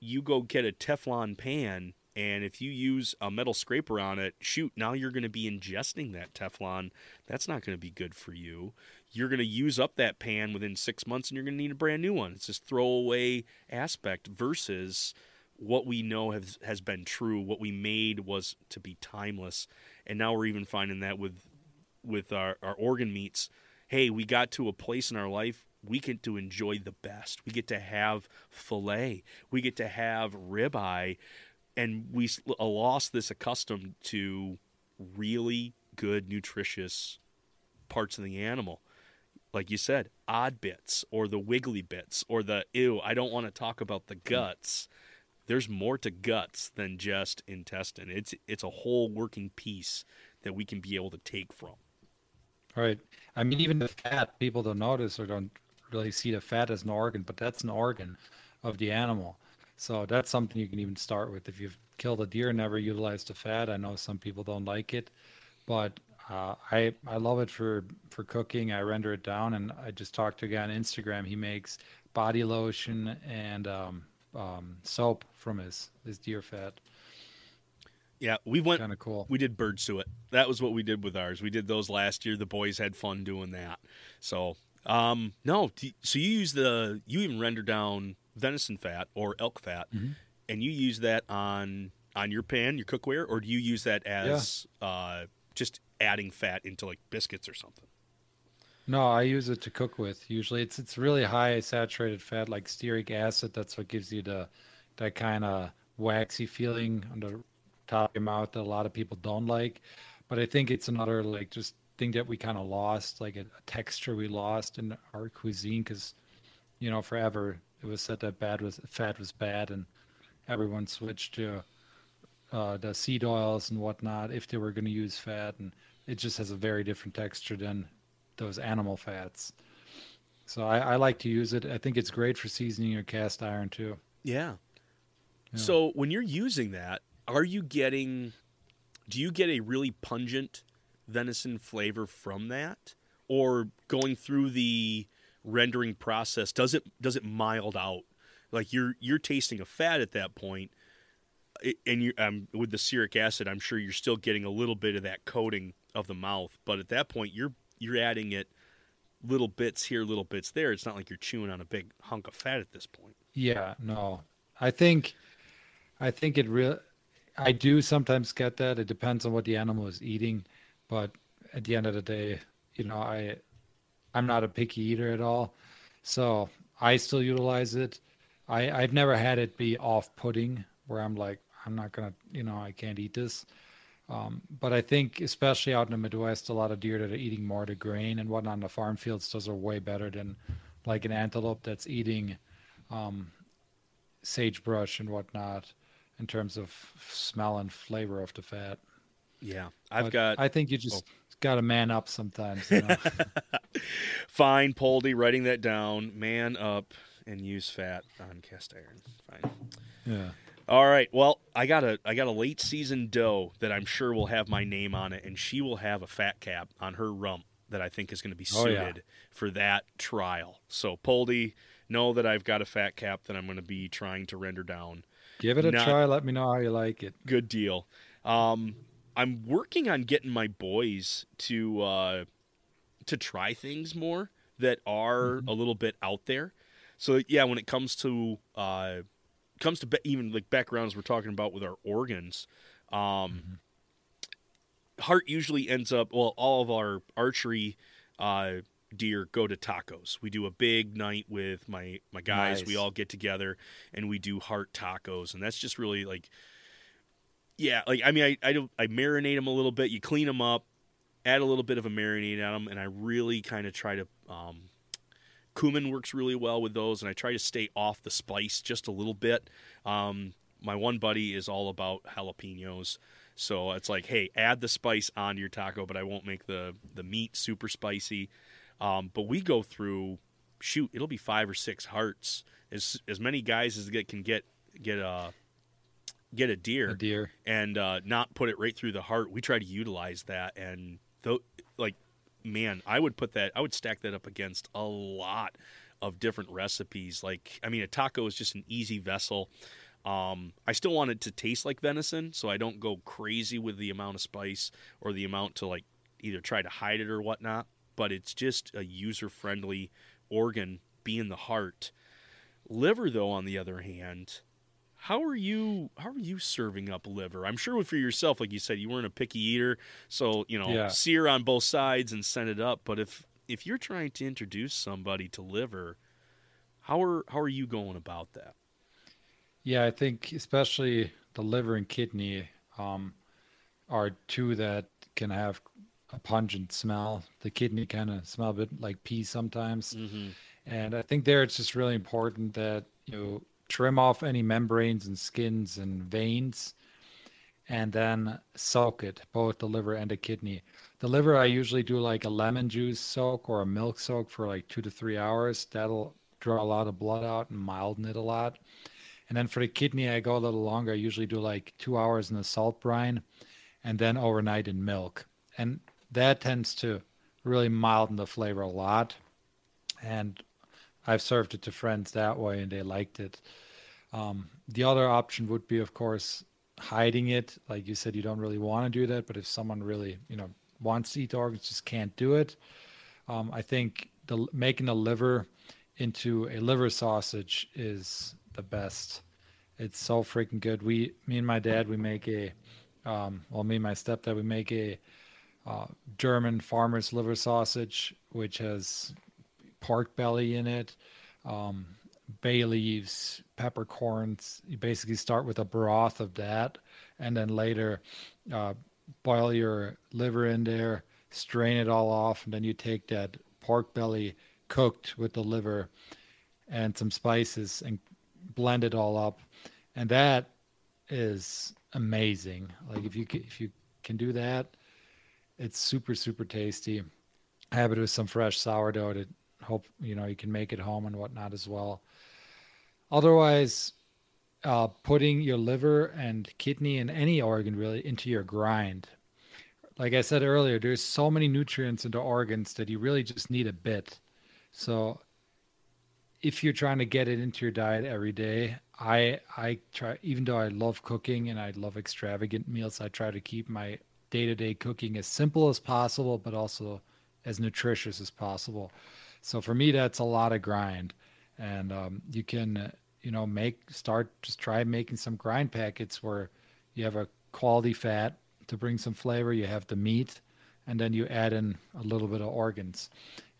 you go get a Teflon pan And if you use a metal scraper on it, shoot, now you're going to be ingesting that Teflon. That's not going to be good for you. You're going to use up that pan within 6 months, and you're going to need a brand new one. It's this throwaway aspect versus what we know has been true. What we made was to be timeless. And now we're even finding that with our organ meats. Hey, we got to a place in our life we get to enjoy the best. We get to have filet. We get to have ribeye. And we lost this accustomed to really good, nutritious parts of the animal. Like you said, odd bits or the wiggly bits or the, ew, I don't want to talk about the guts. There's more to guts than just intestine. It's a whole working piece that we can be able to take from. Right. I mean, even the fat, people don't notice or don't really see the fat as an organ, but that's an organ of the animal. So that's something you can even start with. If you've killed a deer and never utilized the fat, I know some people don't like it, but I love it for cooking. I render it down, and I just talked to a guy on Instagram. He makes body lotion and soap from his deer fat. Yeah, we went kind of cool. We did bird suet. That was what we did with ours. We did those last year. The boys had fun doing that. So so you even render down venison fat or elk fat, mm-hmm. and you use that on your pan, your cookware, or do you use that as just adding fat into like biscuits or something? No, I use it to cook with. Usually, it's really high saturated fat, like stearic acid. That's what gives you that kind of waxy feeling on the top of your mouth that a lot of people don't like. But I think it's another like just thing that we kind of lost, like a texture we lost in our cuisine, because forever. It was said that fat was bad, and everyone switched to the seed oils and whatnot if they were going to use fat, and it just has a very different texture than those animal fats. So I like to use it. I think it's great for seasoning your cast iron too. Yeah. So when you're using that, do you get a really pungent venison flavor from that, or going through the rendering process does it mild out? Like you're tasting a fat at that point, and you with the stearic acid, I'm sure you're still getting a little bit of that coating of the mouth, but at that point you're adding it little bits here, little bits there. It's not like you're chewing on a big hunk of fat at this point. Yeah, no. I think it really, I do sometimes get that. It depends on what the animal is eating, but at the end of the day, I'm not a picky eater at all, so I still utilize it. I've never had it be off-putting where I'm like, I'm not going to, I can't eat this. But I think especially out in the Midwest, a lot of deer that are eating more the grain and whatnot on the farm fields, those are way better than like an antelope that's eating sagebrush and whatnot in terms of smell and flavor of the fat. Yeah, I think you just... Oh. Got to man up sometimes. Fine, Poldi, writing that down. Man up and use fat on cast iron. Fine. Yeah. All right. Well, I got a late season doe that I'm sure will have my name on it, and she will have a fat cap on her rump that I think is going to be suited for that trial. So, Poldi, know that I've got a fat cap that I'm going to be trying to render down. Give it a try. Let me know how you like it. Good deal. I'm working on getting my boys to try things more that are a little bit out there. So yeah, when it comes to even like backgrounds we're talking about with our organs, Hart usually ends up. Well, all of our archery deer go to tacos. We do a big night with my guys. Nice. We all get together and we do Hart tacos, and that's just really like. Yeah, like I mean, I marinate them a little bit. You clean them up, add a little bit of a marinade on them, and I really kind of try to. Cumin works really well with those, and I try to stay off the spice just a little bit. My one buddy is all about jalapenos, so it's like, hey, add the spice onto your taco, but I won't make the meat super spicy. But we go through, shoot, it'll be 5 or 6 hearts, as many guys as can get a deer and not put it right through the heart. We try to utilize that, and I would stack that up against a lot of different recipes. Like I mean, a taco is just an easy vessel I still want it to taste like venison, so I don't go crazy with the amount of spice or the amount to like either try to hide it or whatnot. But it's just a user-friendly organ, being the heart. Liver, though, on the other hand, how are you serving up liver? I'm sure for yourself, like you said, you weren't a picky eater, so sear on both sides and send it up. But if you're trying to introduce somebody to liver, how are you going about that? Yeah, I think especially the liver and kidney are two that can have a pungent smell. The kidney kind of smell a bit like pee sometimes. Mm-hmm. And I think there it's just really important that you trim off any membranes and skins and veins and then soak it, both the liver and the kidney. The liver, I usually do like a lemon juice soak or a milk soak for like 2 to 3 hours. That'll draw a lot of blood out and milden it a lot. And then for the kidney, I go a little longer. I usually do like 2 hours in the salt brine and then overnight in milk. And that tends to really milden the flavor a lot. And I've served it to friends that way and they liked it. The other option would be, of course, hiding it. Like you said, you don't really want to do that. But if someone really, wants to eat organs, just can't do it. I think making the liver into a liver sausage is the best. It's so freaking good. Me and my stepdad, we make a German farmer's liver sausage, which has pork belly in it, bay leaves, peppercorns. You basically start with a broth of that, and then later boil your liver in there, strain it all off, and then you take that pork belly cooked with the liver and some spices and blend it all up, and that is amazing. Like if you can do that, it's super, super tasty. Have it with some fresh sourdough to hope you can make it home and whatnot as well. Otherwise, putting your liver and kidney and any organ really into your grind. Like I said earlier, there's so many nutrients into organs that you really just need a bit. So if you're trying to get it into your diet every day, I try, even though I love cooking and I love extravagant meals, I try to keep my day-to-day cooking as simple as possible, but also as nutritious as possible. So for me, that's a lot of grind. And you can, try making some grind packets where you have a quality fat to bring some flavor, you have the meat, and then you add in a little bit of organs.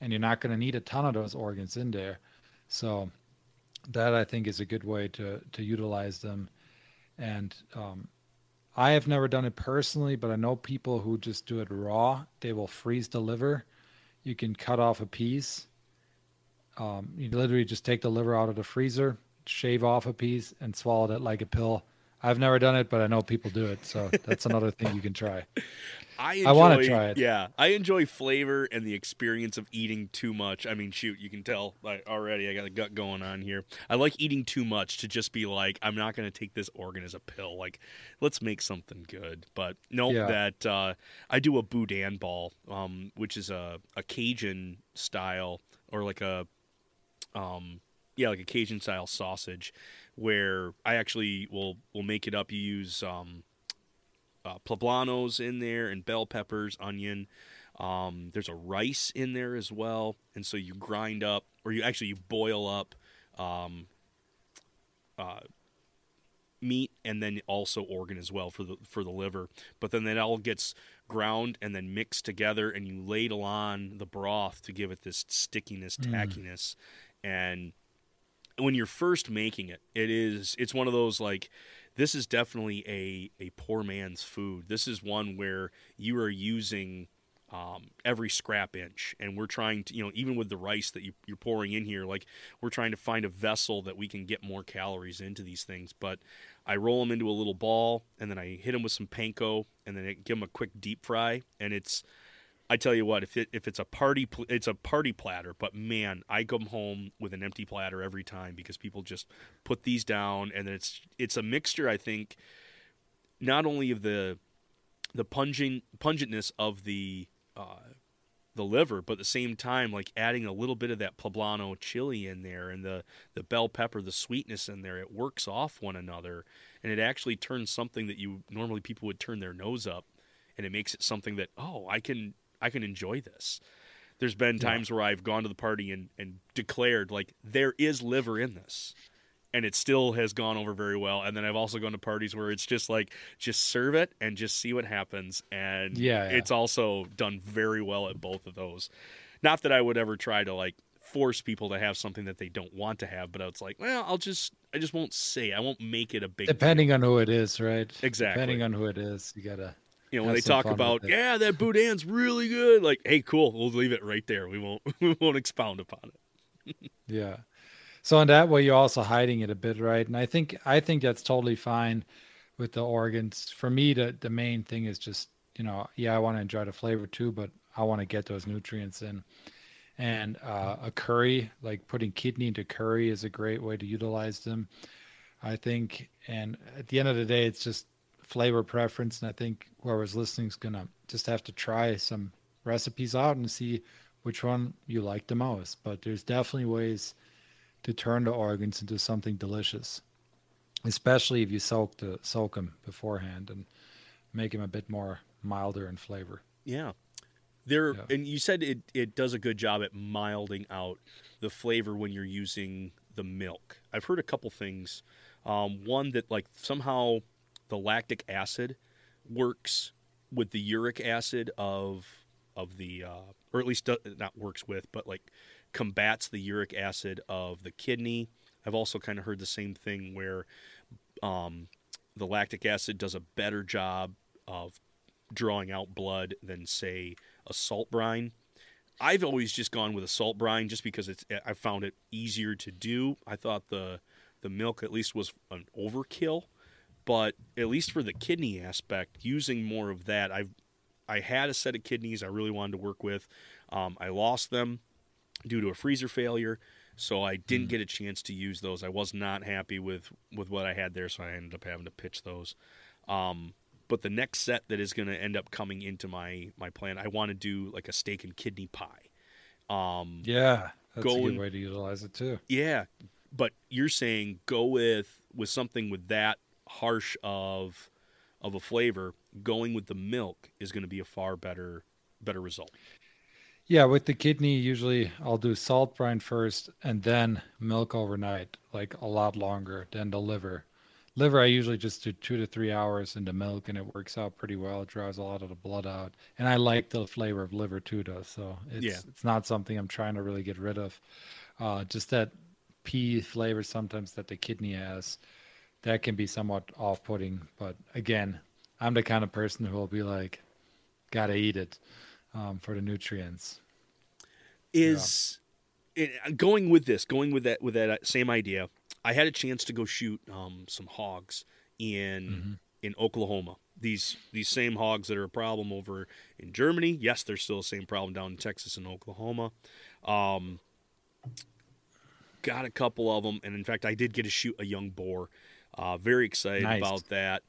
And you're not going to need a ton of those organs in there. So that, I think, is a good way to utilize them. And I have never done it personally, but I know people who just do it raw. They will freeze the liver. You can cut off a piece. You literally just take the liver out of the freezer, shave off a piece, and swallow it like a pill. I've never done it, but I know people do it. So that's another thing you can try. I want to try it. Yeah, I enjoy flavor and the experience of eating too much. I mean, shoot, you can tell already I got a gut going on here. I like eating too much to just be like, I'm not going to take this organ as a pill. Like, let's make something good. But I do a boudin ball, which is a Cajun style or like a Cajun style sausage, where I actually will make it up. You use poblanos in there and bell peppers, onion. There's a rice in there as well, and so you grind up, or you boil up meat and then also organ as well for the liver. But then that all gets ground and then mixed together, and you ladle on the broth to give it this stickiness, tackiness, and when you're first making it, it's one of those, like, this is definitely a poor man's food. This is one where you are using every scrap inch, and we're trying to, even with the rice that you're pouring in here, like, we're trying to find a vessel that we can get more calories into these things. But I roll them into a little ball, and then I hit them with some panko, and then I give them a quick deep fry, and it's, I tell you what, it's a party platter, but man, I come home with an empty platter every time because people just put these down, and it's a mixture, I think, not only of the pungentness of the liver, but at the same time, like adding a little bit of that poblano chili in there and the bell pepper, the sweetness in there, it works off one another, and it actually turns something that you normally people would turn their nose up, and it makes it something that, oh, I can enjoy this. There's been times where I've gone to the party and declared, like, there is liver in this. And it still has gone over very well. And then I've also gone to parties where it's just like, just serve it and just see what happens. And it's also done very well at both of those. Not that I would ever try to, like, force people to have something that they don't want to have, but it's like, well, I just won't say. I won't make it a big Depending on who it is, right? Exactly. Depending on who it is, you got to. You know, when they talk about, yeah, that boudin's really good. Like, hey, cool. We'll leave it right there. We won't expound upon it. Yeah. So in that way, you're also hiding it a bit, right? And I think that's totally fine with the organs. For me, the main thing is just, you know, yeah, I want to enjoy the flavor too, but I want to get those nutrients in. And a curry, like putting kidney into curry, is a great way to utilize them, I think. And at the end of the day, it's just flavor preference, and I think whoever's listening is gonna just have to try some recipes out and see which one you like the most. But there's definitely ways to turn the organs into something delicious, especially if you soak them beforehand and make them a bit more milder in flavor. And you said it does a good job at milding out the flavor when you're using the milk. I've heard a couple things. One that, like, somehow the lactic acid works with the uric acid of the, or at least not works with, but like combats the uric acid of the kidney. I've also kind of heard the same thing where the lactic acid does a better job of drawing out blood than, say, a salt brine. I've always just gone with a salt brine just because I found it easier to do. I thought the milk at least was an overkill. But at least for the kidney aspect, using more of that, I had a set of kidneys I really wanted to work with. I lost them due to a freezer failure, so I didn't get a chance to use those. I was not happy with what I had there, so I ended up having to pitch those. But the next set that is going to end up coming into my plan, I want to do like a steak and kidney pie. That's a good way to utilize it too. Yeah, but you're saying go with something with that harsh of a flavor. Going with the milk is going to be a far better result. Yeah, with the kidney, usually I'll do salt brine first and then milk overnight, like a lot longer than the liver. Liver, I usually just do 2 to 3 hours in the milk, and it works out pretty well. It draws a lot of the blood out, and I like the flavor of liver too, though. So it's not something I'm trying to really get rid of. Just that pea flavor sometimes that the kidney has. That can be somewhat off-putting, but again, I'm the kind of person who will be like, gotta eat it for the nutrients. Going with that same idea, I had a chance to go shoot some hogs in Oklahoma. These same hogs that are a problem over in Germany. Yes, there's still the same problem down in Texas and Oklahoma. Got a couple of them, and in fact, I did get to shoot a young boar. Very excited about that.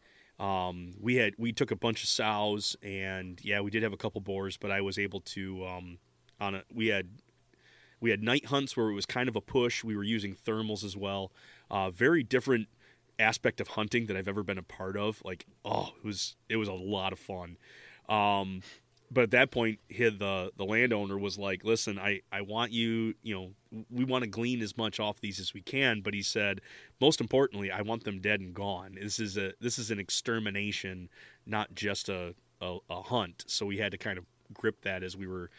We took a bunch of sows, and we did have a couple boars, but I was able to we had night hunts where it was kind of a push. We were using thermals as well. Very different aspect of hunting that I've ever been a part of. Like, it was a lot of fun. But at that point, the landowner was like, listen, I want you, we want to glean as much off these as we can. But he said, most importantly, I want them dead and gone. This is an extermination, not just a hunt. So we had to kind of grip that as we were,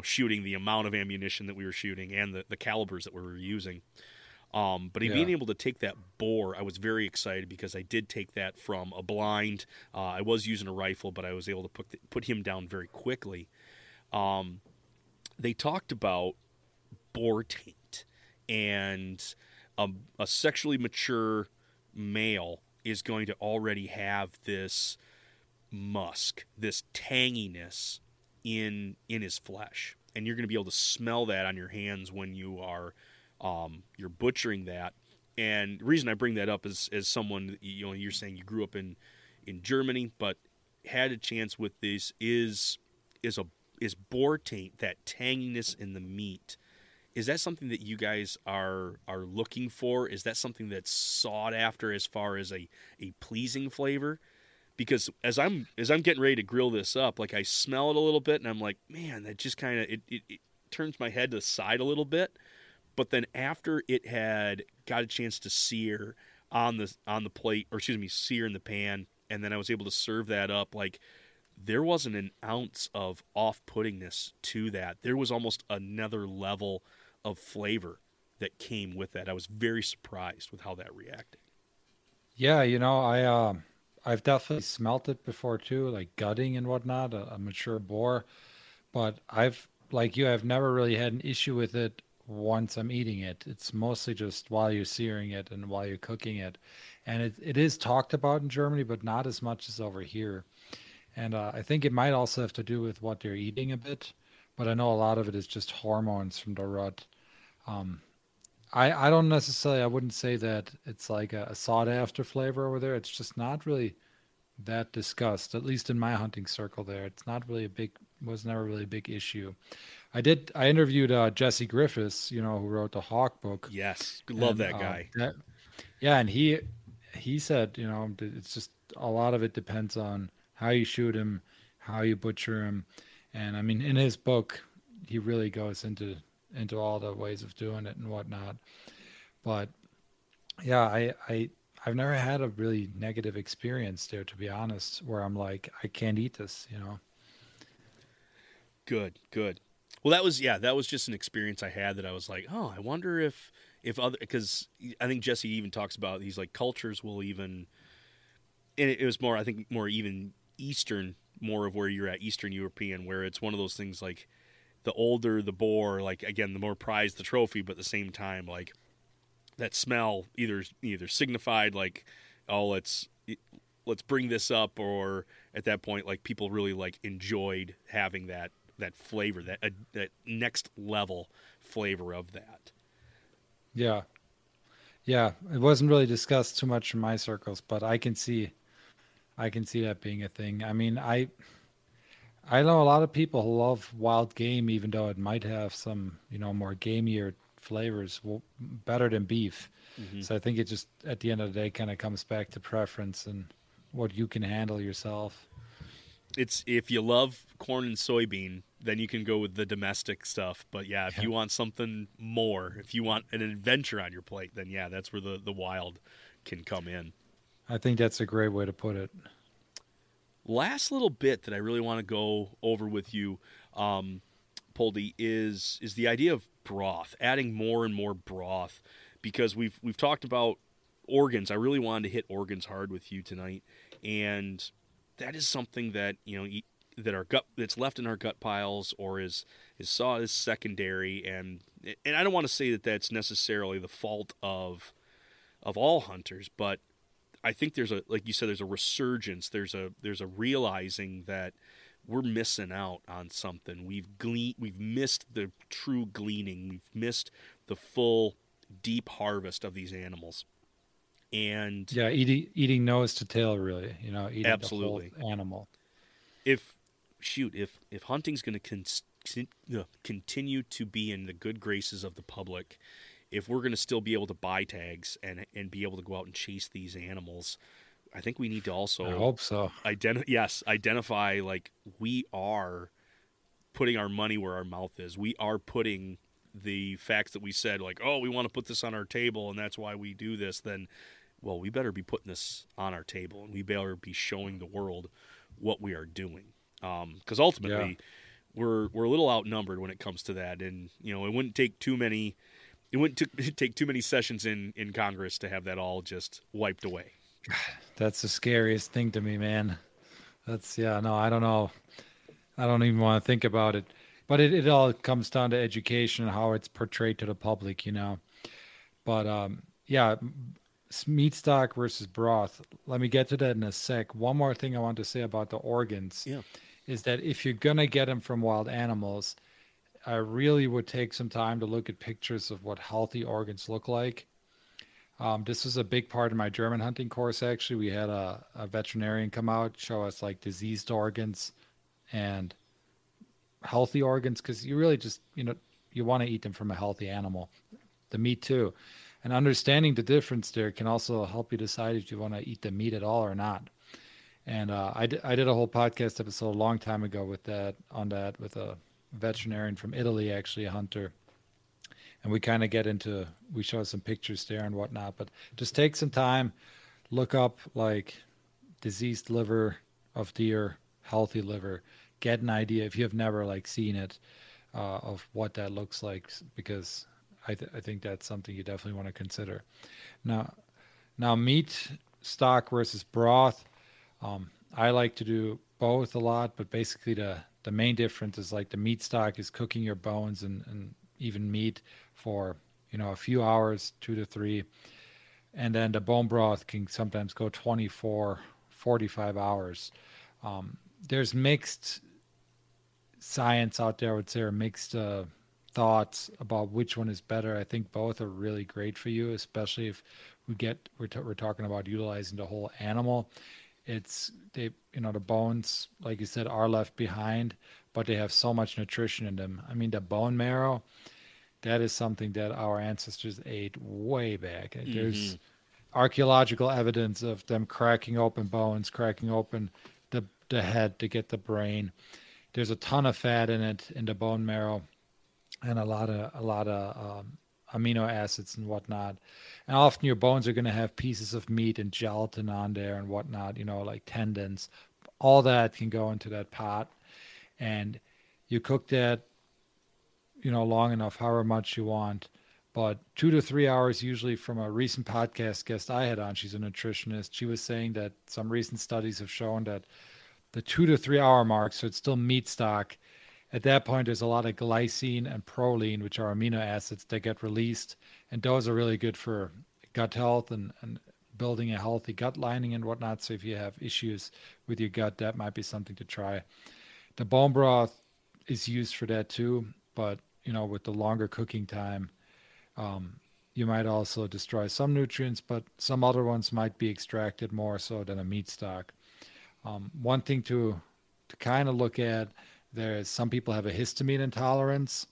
shooting the amount of ammunition that we were shooting and the calibers that we were using. But being able to take that boar, I was very excited because I did take that from a blind. I was using a rifle, but I was able to put him down very quickly. They talked about boar taint, and a sexually mature male is going to already have this musk, this tanginess in his flesh. And you're going to be able to smell that on your hands when you are... you're butchering that. And the reason I bring that up is as someone, you're saying you grew up in Germany, but had a chance with this is a is boar taint, that tanginess in the meat. Is that something that you guys are looking for? Is that something that's sought after as far as a pleasing flavor? Because as I'm getting ready to grill this up, like I smell it a little bit and I'm like, man, that just kind of it turns my head to the side a little bit. But then after it had got a chance to sear on the plate, or excuse me, sear in the pan, and then I was able to serve that up, like there wasn't an ounce of off-puttingness to that. There was almost another level of flavor that came with that. I was very surprised with how that reacted. Yeah, you know, I've definitely smelt it before too, like gutting and whatnot, a mature boar. But I've never really had an issue with it once I'm eating it. It's mostly just while you're searing it and while you're cooking it. And it is talked about in Germany, but not as much as over here. And I think it might also have to do with what they're eating a bit. But I know a lot of it is just hormones from the rut. I don't necessarily, I wouldn't say that it's like a sought-after flavor over there. It's just not really that discussed, at least in my hunting circle there. It's not really was never really a big issue. I interviewed Jesse Griffiths, you know, who wrote the Hawk book. Yes, love that guy. And he said, you know, it's just a lot of it depends on how you shoot him, how you butcher him. And I mean, in his book, he really goes into all the ways of doing it and whatnot. But yeah, I've never had a really negative experience there, to be honest, where I'm like, I can't eat this, you know? Good. Well, that was just an experience I had that I was like, oh, I wonder if other, because I think Jesse even talks about, he's like, cultures will even, and it was more, I think more even Eastern, more of where you're at, Eastern European, where it's one of those things like, the older the boar, like, again, the more prized the trophy, but at the same time, like, that smell either signified, like, oh, let's bring this up, or at that point, like, people really, like, enjoyed having that flavor, that next level flavor of that. Yeah. Yeah, it wasn't really discussed too much in my circles, but I can see that being a thing. I mean, I know a lot of people who love wild game, even though it might have some, you know, more gamier flavors, better than beef. Mm-hmm. So I think it just, at the end of the day, kind of comes back to preference and what you can handle yourself. It's, if you love corn and soybean, then you can go with the domestic stuff. But yeah, if you want something more, if you want an adventure on your plate, then yeah, that's where the wild can come in. I think that's a great way to put it. Last little bit that I really want to go over with you, Poldi, is the idea of broth, adding more and more broth, because we've talked about organs. I really wanted to hit organs hard with you tonight, and that is something that, you know, that our gut, that's left in our gut piles, or is saw as secondary, and I don't want to say that that's necessarily the fault of all hunters, but I think there's like you said, there's a resurgence. There's a realizing that we're missing out on something. We've missed the true gleaning. We've missed the full, deep harvest of these animals. And yeah, eating nose to tail, really. You know, eating absolutely the whole animal. If hunting's going to continue to be in the good graces of the public, if we're going to still be able to buy tags and be able to go out and chase these animals, I think we need to also, I hope so, identify, like, we are putting our money where our mouth is. We are putting the facts that we said, like, oh, we want to put this on our table and that's why we do this. Then, well, we better be putting this on our table and we better be showing the world what we are doing. Because ultimately, we're a little outnumbered when it comes to that. And, you know, it wouldn't take too many... It wouldn't take too many sessions in Congress to have that all just wiped away. That's the scariest thing to me, man. I don't know. I don't even want to think about it. But it all comes down to education and how it's portrayed to the public, you know. But, yeah, meat stock versus broth. Let me get to that in a sec. One more thing I want to say about the organs is that if you're going to get them from wild animals, I really would take some time to look at pictures of what healthy organs look like. This was a big part of my German hunting course, actually. We had a veterinarian come out, show us, like, diseased organs and healthy organs, because you really just, you want to eat them from a healthy animal, the meat too. And understanding the difference there can also help you decide if you want to eat the meat at all or not. And I did a whole podcast episode a long time ago with a veterinarian from Italy, actually a hunter. And we kind of we show some pictures there and whatnot, but just take some time, look up like diseased liver of deer, healthy liver, get an idea if you have never like seen it, of what that looks like, because I think that's something you definitely want to consider. Now meat stock versus broth. I like to do both a lot, but basically the main difference is like the meat stock is cooking your bones and even meat for, a few hours, 2 to 3. And then the bone broth can sometimes go 24, 45 hours. There's mixed science out there, I would say, or mixed thoughts about which one is better. I think both are really great for you, especially if we're talking about utilizing the whole animal. The bones, like you said, are left behind, but they have so much nutrition in them. I mean, the bone marrow, that is something that our ancestors ate way back. Mm-hmm. There's archaeological evidence of them cracking open bones, cracking open the head to get the brain. There's a ton of fat in it, in the bone marrow, and a lot of amino acids and whatnot. And often your bones are going to have pieces of meat and gelatin on there and whatnot, like tendons, all that can go into that pot. And you cook that, long enough, however much you want, but 2 to 3 hours, usually. From a recent podcast guest I had on, she's a nutritionist. She was saying that some recent studies have shown that the 2 to 3 hour mark, so it's still meat stock, at that point, there's a lot of glycine and proline, which are amino acids that get released. And those are really good for gut health and building a healthy gut lining and whatnot. So if you have issues with your gut, that might be something to try. The bone broth is used for that too. But, with the longer cooking time, you might also destroy some nutrients, but some other ones might be extracted more so than a meat stock. One thing to kind of look at, some people have a histamine intolerance,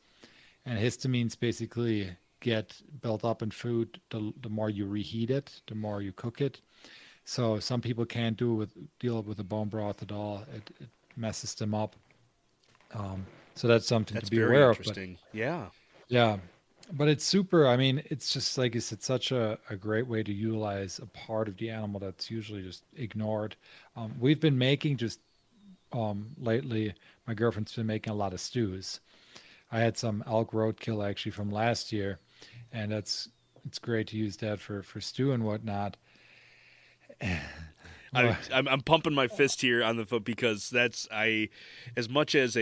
and histamines basically get built up in food. The more you reheat it, the more you cook it. So some people can't deal with the bone broth at all. It messes them up. So that's something to be aware of. That's very interesting. Yeah. But it's super. I mean, it's just like it's such a great way to utilize a part of the animal that's usually just ignored. We've been making just lately, my girlfriend's been making a lot of stews. I had some elk roadkill actually from last year, and it's great to use that for stew and whatnot. I'm pumping my fist here on the foot, because as much as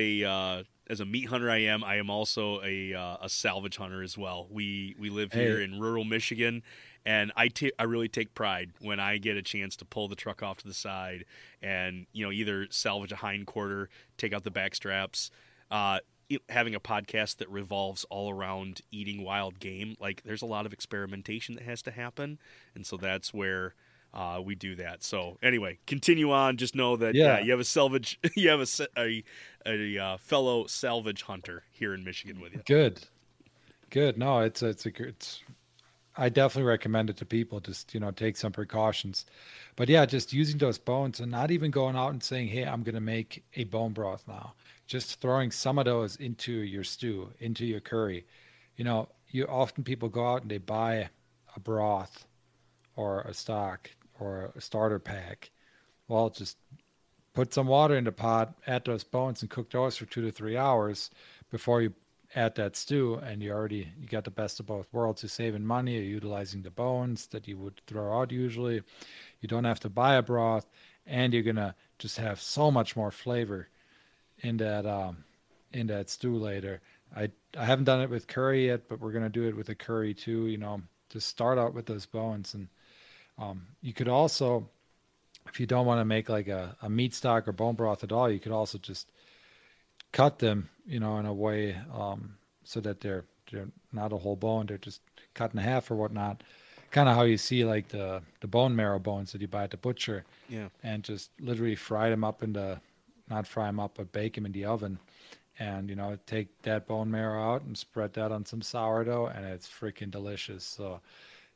a meat hunter I am also a salvage hunter as well. We live here in rural Michigan, and I really take pride when I get a chance to pull the truck off to the side and either salvage a hindquarter, take out the back straps. Having a podcast that revolves all around eating wild game, like there's a lot of experimentation that has to happen, and so that's where we do that. So anyway, continue on. Just know that you have a fellow salvage hunter here in Michigan with you. Good. No, I definitely recommend it to people. Just, take some precautions, but yeah, just using those bones and not even going out and saying, hey, I'm going to make a bone broth now, just throwing some of those into your stew, into your curry. You often people go out and they buy a broth or a stock or a starter pack. Well, just put some water in the pot, add those bones, and cook those for 2 to 3 hours before you add that stew, and you got the best of both worlds. You're saving money, you're utilizing the bones that you would throw out usually. You don't have to buy a broth, and you're gonna just have so much more flavor in that stew later. I haven't done it with curry yet, but we're gonna do it with a curry too. Just start out with those bones. And you could also, if you don't want to make like a meat stock or bone broth at all, you could also just cut them, in a way, so that they're not a whole bone. They're just cut in half or whatnot, kind of how you see like the bone marrow bones that you buy at the butcher. Yeah. And just literally fry them up but bake them in the oven. And, you know, take that bone marrow out and spread that on some sourdough, and it's freaking delicious. So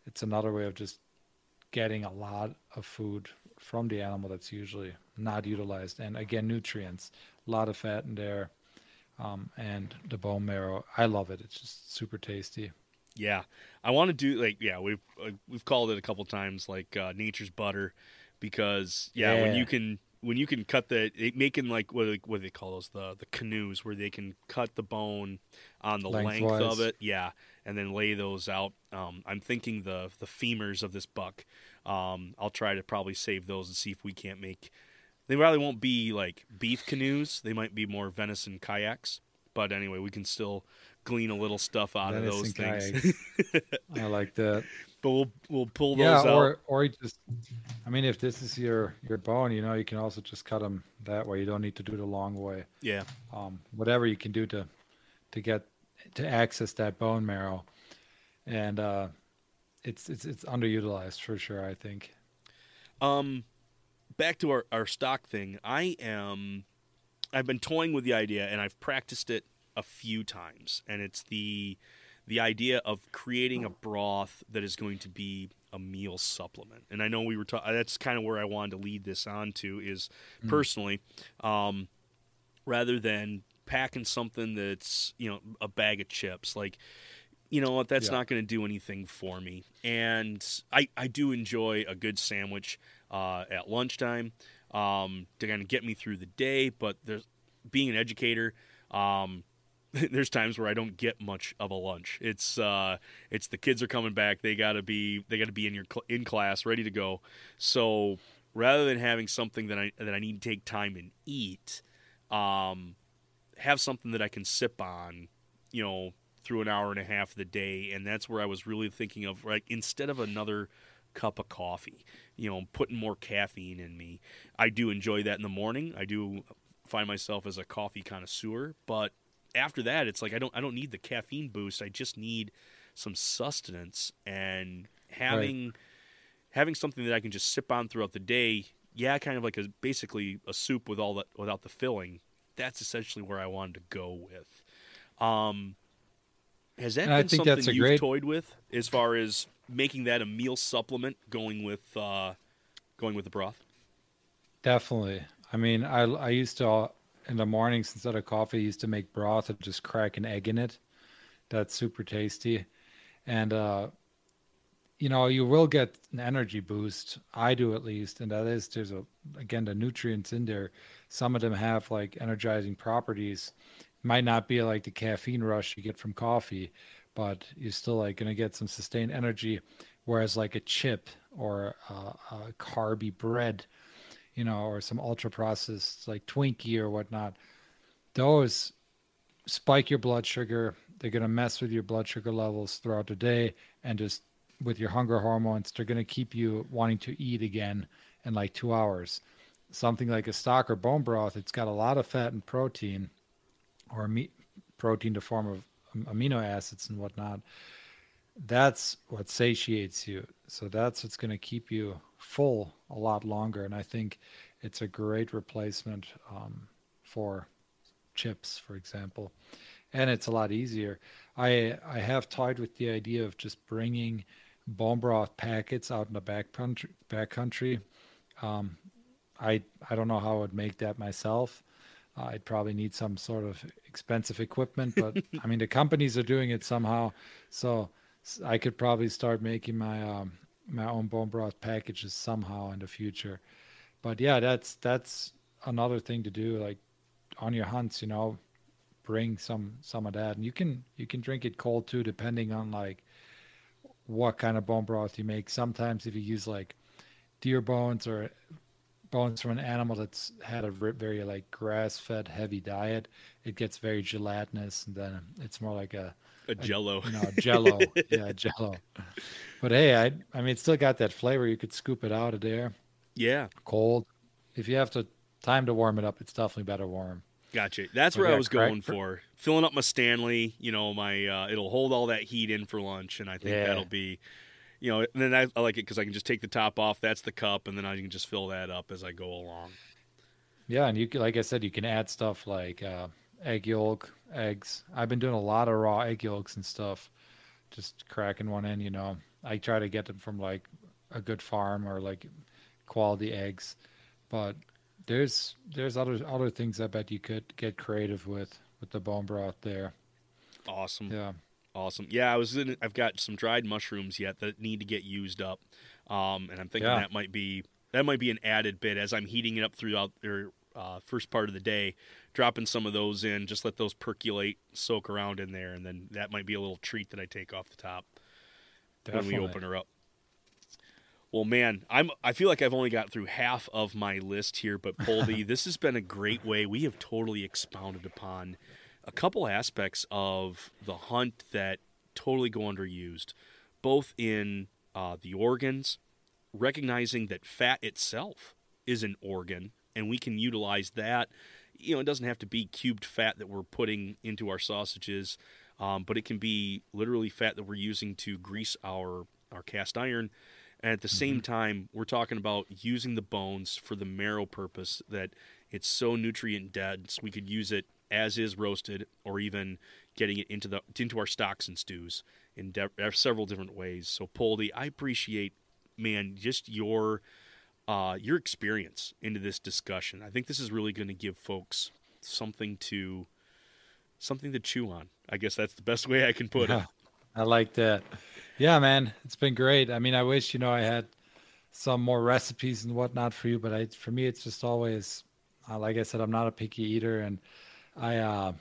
it's another way of just getting a lot of food from the animal that's usually not utilized. And again, nutrients, a lot of fat in there, and the bone marrow. I love it. It's just super tasty. Yeah. I want to do, like, yeah, we've called it a couple times, like, nature's butter, because when you can cut making like what do they call those, the canoes, where they can cut the bone on the length of it, and then lay those out. I'm thinking the femurs of this buck. I'll try to probably save those and see if we can't make. They probably won't be like beef canoes. They might be more venison kayaks. But anyway, we can still glean a little stuff out of those things. I like that. But we'll pull those out. Or just, I mean, if this is your bone, you know, you can also just cut them that way. You don't need to do the long way. Yeah. Whatever you can do to get to access that bone marrow, and it's underutilized for sure, I think. Back to our stock thing. I've been toying with the idea, and I've practiced it a few times, and it's the idea of creating a broth that is going to be a meal supplement. And I know we were talking, that's kind of where I wanted to lead this on to, is personally, rather than packing something that's, you know, a bag of chips, like, you know what, that's not going to do anything for me. And I do enjoy a good sandwich at lunchtime to kind of get me through the day. But there's, being an educator, there's times where I don't get much of a lunch. It's the kids are coming back. They gotta be in class, ready to go. So rather than having something that I need to take time and eat, have something that I can sip on, you know, through an hour and a half of the day. And that's where I was really thinking of, like, instead of another cup of coffee, you know, putting more caffeine in me. I do enjoy that in the morning. I do find myself as a coffee connoisseur, but after that, it's like I don't need the caffeine boost. I just need some sustenance, and having something that I can just sip on throughout the day. Yeah, kind of like basically a soup with all that without the filling. That's essentially where I wanted to go with. Has that been something you've toyed with, as far as making that a meal supplement, going with the broth? Definitely. I mean, I used to, in the mornings, instead of coffee, I used to make broth and just crack an egg in it. That's super tasty. And, you know, you will get an energy boost. I do, at least. And that is, again, the nutrients in there. Some of them have, like, energizing properties. Might not be like the caffeine rush you get from coffee, but you're still, like, going to get some sustained energy. Whereas, like, a chip or a carby bread, you know, or some ultra processed like Twinkie or whatnot, those spike your blood sugar. They're going to mess with your blood sugar levels throughout the day, and just with your hunger hormones, they're going to keep you wanting to eat again in like 2 hours. Something like a stock or bone broth, it's got a lot of fat and protein, or meat protein to form of amino acids and whatnot. That's what satiates you. So that's what's going to keep you full a lot longer. And I think it's a great replacement for chips, for example. And it's a lot easier. I have toyed with the idea of just bringing bone broth packets out in the backcountry. I don't know how I would make that myself. I'd probably need some sort of expensive equipment, but I mean, the companies are doing it somehow. So I could probably start making my own bone broth packages somehow in the future. But yeah, that's another thing to do, like, on your hunts, you know, bring some of that, and you can drink it cold too, depending on, like, what kind of bone broth you make. Sometimes if you use, like, deer bones or bones from an animal that's had a very, like, grass-fed heavy diet, it gets very gelatinous, and then it's more like a jello. Jello. Yeah, jello. But hey, I mean, it's still got that flavor. You could scoop it out of there. Yeah. Cold. If you have to time to warm it up, it's definitely better warm. Gotcha. That's where I was going for. Filling up my Stanley, you know, my it'll hold all that heat in for lunch, and I think that'll be, you know, and then I like it because I can just take the top off. That's the cup, and then I can just fill that up as I go along. Yeah, and you can, like I said, you can add stuff like egg yolk, eggs. I've been doing a lot of raw egg yolks and stuff, just cracking one in, you know. I try to get them from like a good farm or like quality eggs, but there's other things I bet you could get creative with the bone broth there. Awesome. Yeah. Awesome. Yeah, I've got some dried mushrooms yet that need to get used up. And I'm thinking that might be an added bit as I'm heating it up throughout their first part of the day, dropping some of those in, just let those percolate, soak around in there, and then that might be a little treat that I take off the top when we open her up. Well, man, I feel like I've only got through half of my list here, but Poldi, this has been a great way. We have totally expounded upon a couple aspects of the hunt that totally go underused, both in the organs, recognizing that fat itself is an organ, and we can utilize that. You know, it doesn't have to be cubed fat that we're putting into our sausages, but it can be literally fat that we're using to grease our cast iron. And at the same time, we're talking about using the bones for the marrow purpose, that it's so nutrient-dense, we could use it as is roasted, or even getting it into our stocks and stews in several different ways. So, Poldi, I appreciate, man, just your experience into this discussion. I think this is really going to give folks something to chew on. I guess that's the best way I can put it. I like that. Yeah, man, it's been great. I mean, I wish, you know, I had some more recipes and whatnot for you, but for me, it's just always, like I said, I'm not a picky eater, and I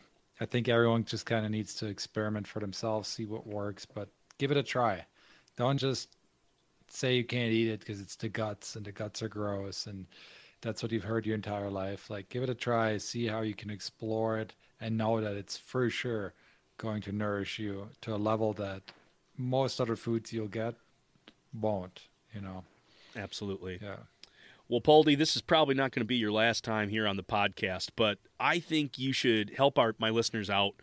think everyone just kind of needs to experiment for themselves, see what works, but give it a try. Don't just say you can't eat it because it's the guts and the guts are gross and that's what you've heard your entire life. Like, give it a try, see how you can explore it, and know that it's for sure going to nourish you to a level that most other foods you'll get won't, you know. Absolutely. Yeah. Well, Poldi, this is probably not going to be your last time here on the podcast, but I think you should help my listeners out.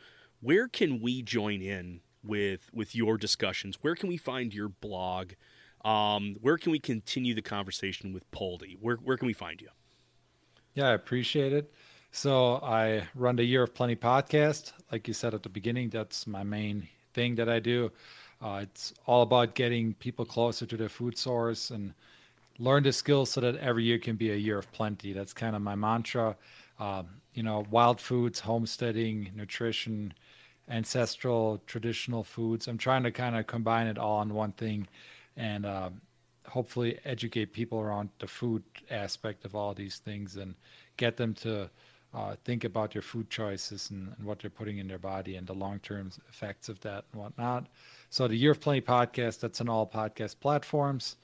Where can we join in with your discussions? Where can we find your blog? Where can we continue the conversation with Poldi? Where can we find you? Yeah, I appreciate it. So I run the Year of Plenty podcast. Like you said at the beginning, that's my main thing that I do. It's all about getting people closer to their food source and learn the skills so that every year can be a year of plenty. That's kind of my mantra. You know, wild foods, homesteading, nutrition, ancestral, traditional foods. I'm trying to kind of combine it all in one thing and hopefully educate people around the food aspect of all these things and get them to think about their food choices and what they're putting in their body and the long-term effects of that and whatnot. So the Year of Plenty podcast, that's on all podcast platforms.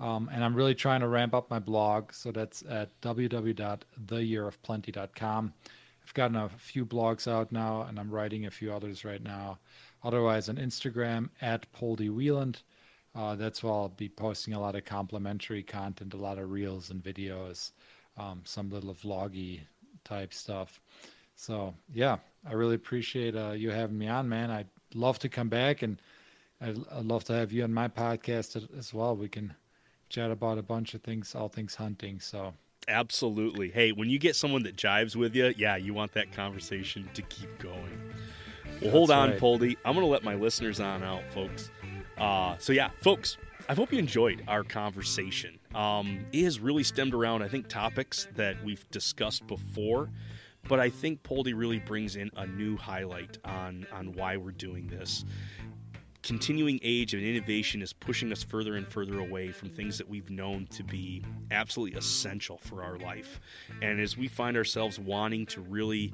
And I'm really trying to ramp up my blog. So that's at www.theyearofplenty.com. I've gotten a few blogs out now, and I'm writing a few others right now. Otherwise, on Instagram, at Poldi Weiland. That's where I'll be posting a lot of complimentary content, a lot of reels and videos, some little vloggy type stuff. So yeah, I really appreciate you having me on, man. I'd love to come back, and I'd love to have you on my podcast as well. We can chat about a bunch of things, all things hunting. So absolutely. Hey, when you get someone that jives with you, yeah, you want that conversation to keep going. Well, that's hold on, right, Poldi. I'm going to let my listeners on out, folks. So yeah, folks, I hope you enjoyed our conversation. It has really stemmed around, I think, topics that we've discussed before, but I think Poldi really brings in a new highlight on why we're doing this. Continuing age of innovation is pushing us further and further away from things that we've known to be absolutely essential for our life. And as we find ourselves wanting to really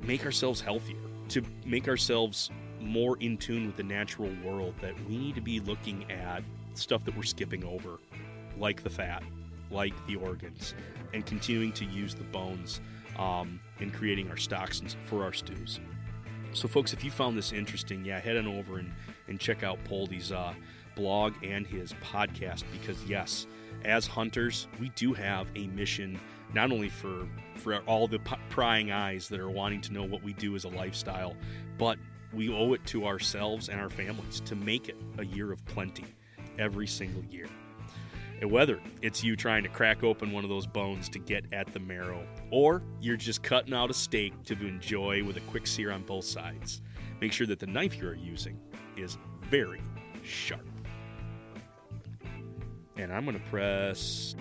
make ourselves healthier, to make ourselves more in tune with the natural world, that we need to be looking at stuff that we're skipping over, like the fat, like the organs, and continuing to use the bones in creating our stocks and for our stews. So folks, if you found this interesting, yeah, head on over and check out Poldi's blog and his podcast, because yes, as hunters, we do have a mission, not only for all the prying eyes that are wanting to know what we do as a lifestyle, but we owe it to ourselves and our families to make it a year of plenty every single year. Whether it's you trying to crack open one of those bones to get at the marrow, or you're just cutting out a steak to enjoy with a quick sear on both sides, make sure that the knife you're using is very sharp. And I'm going to press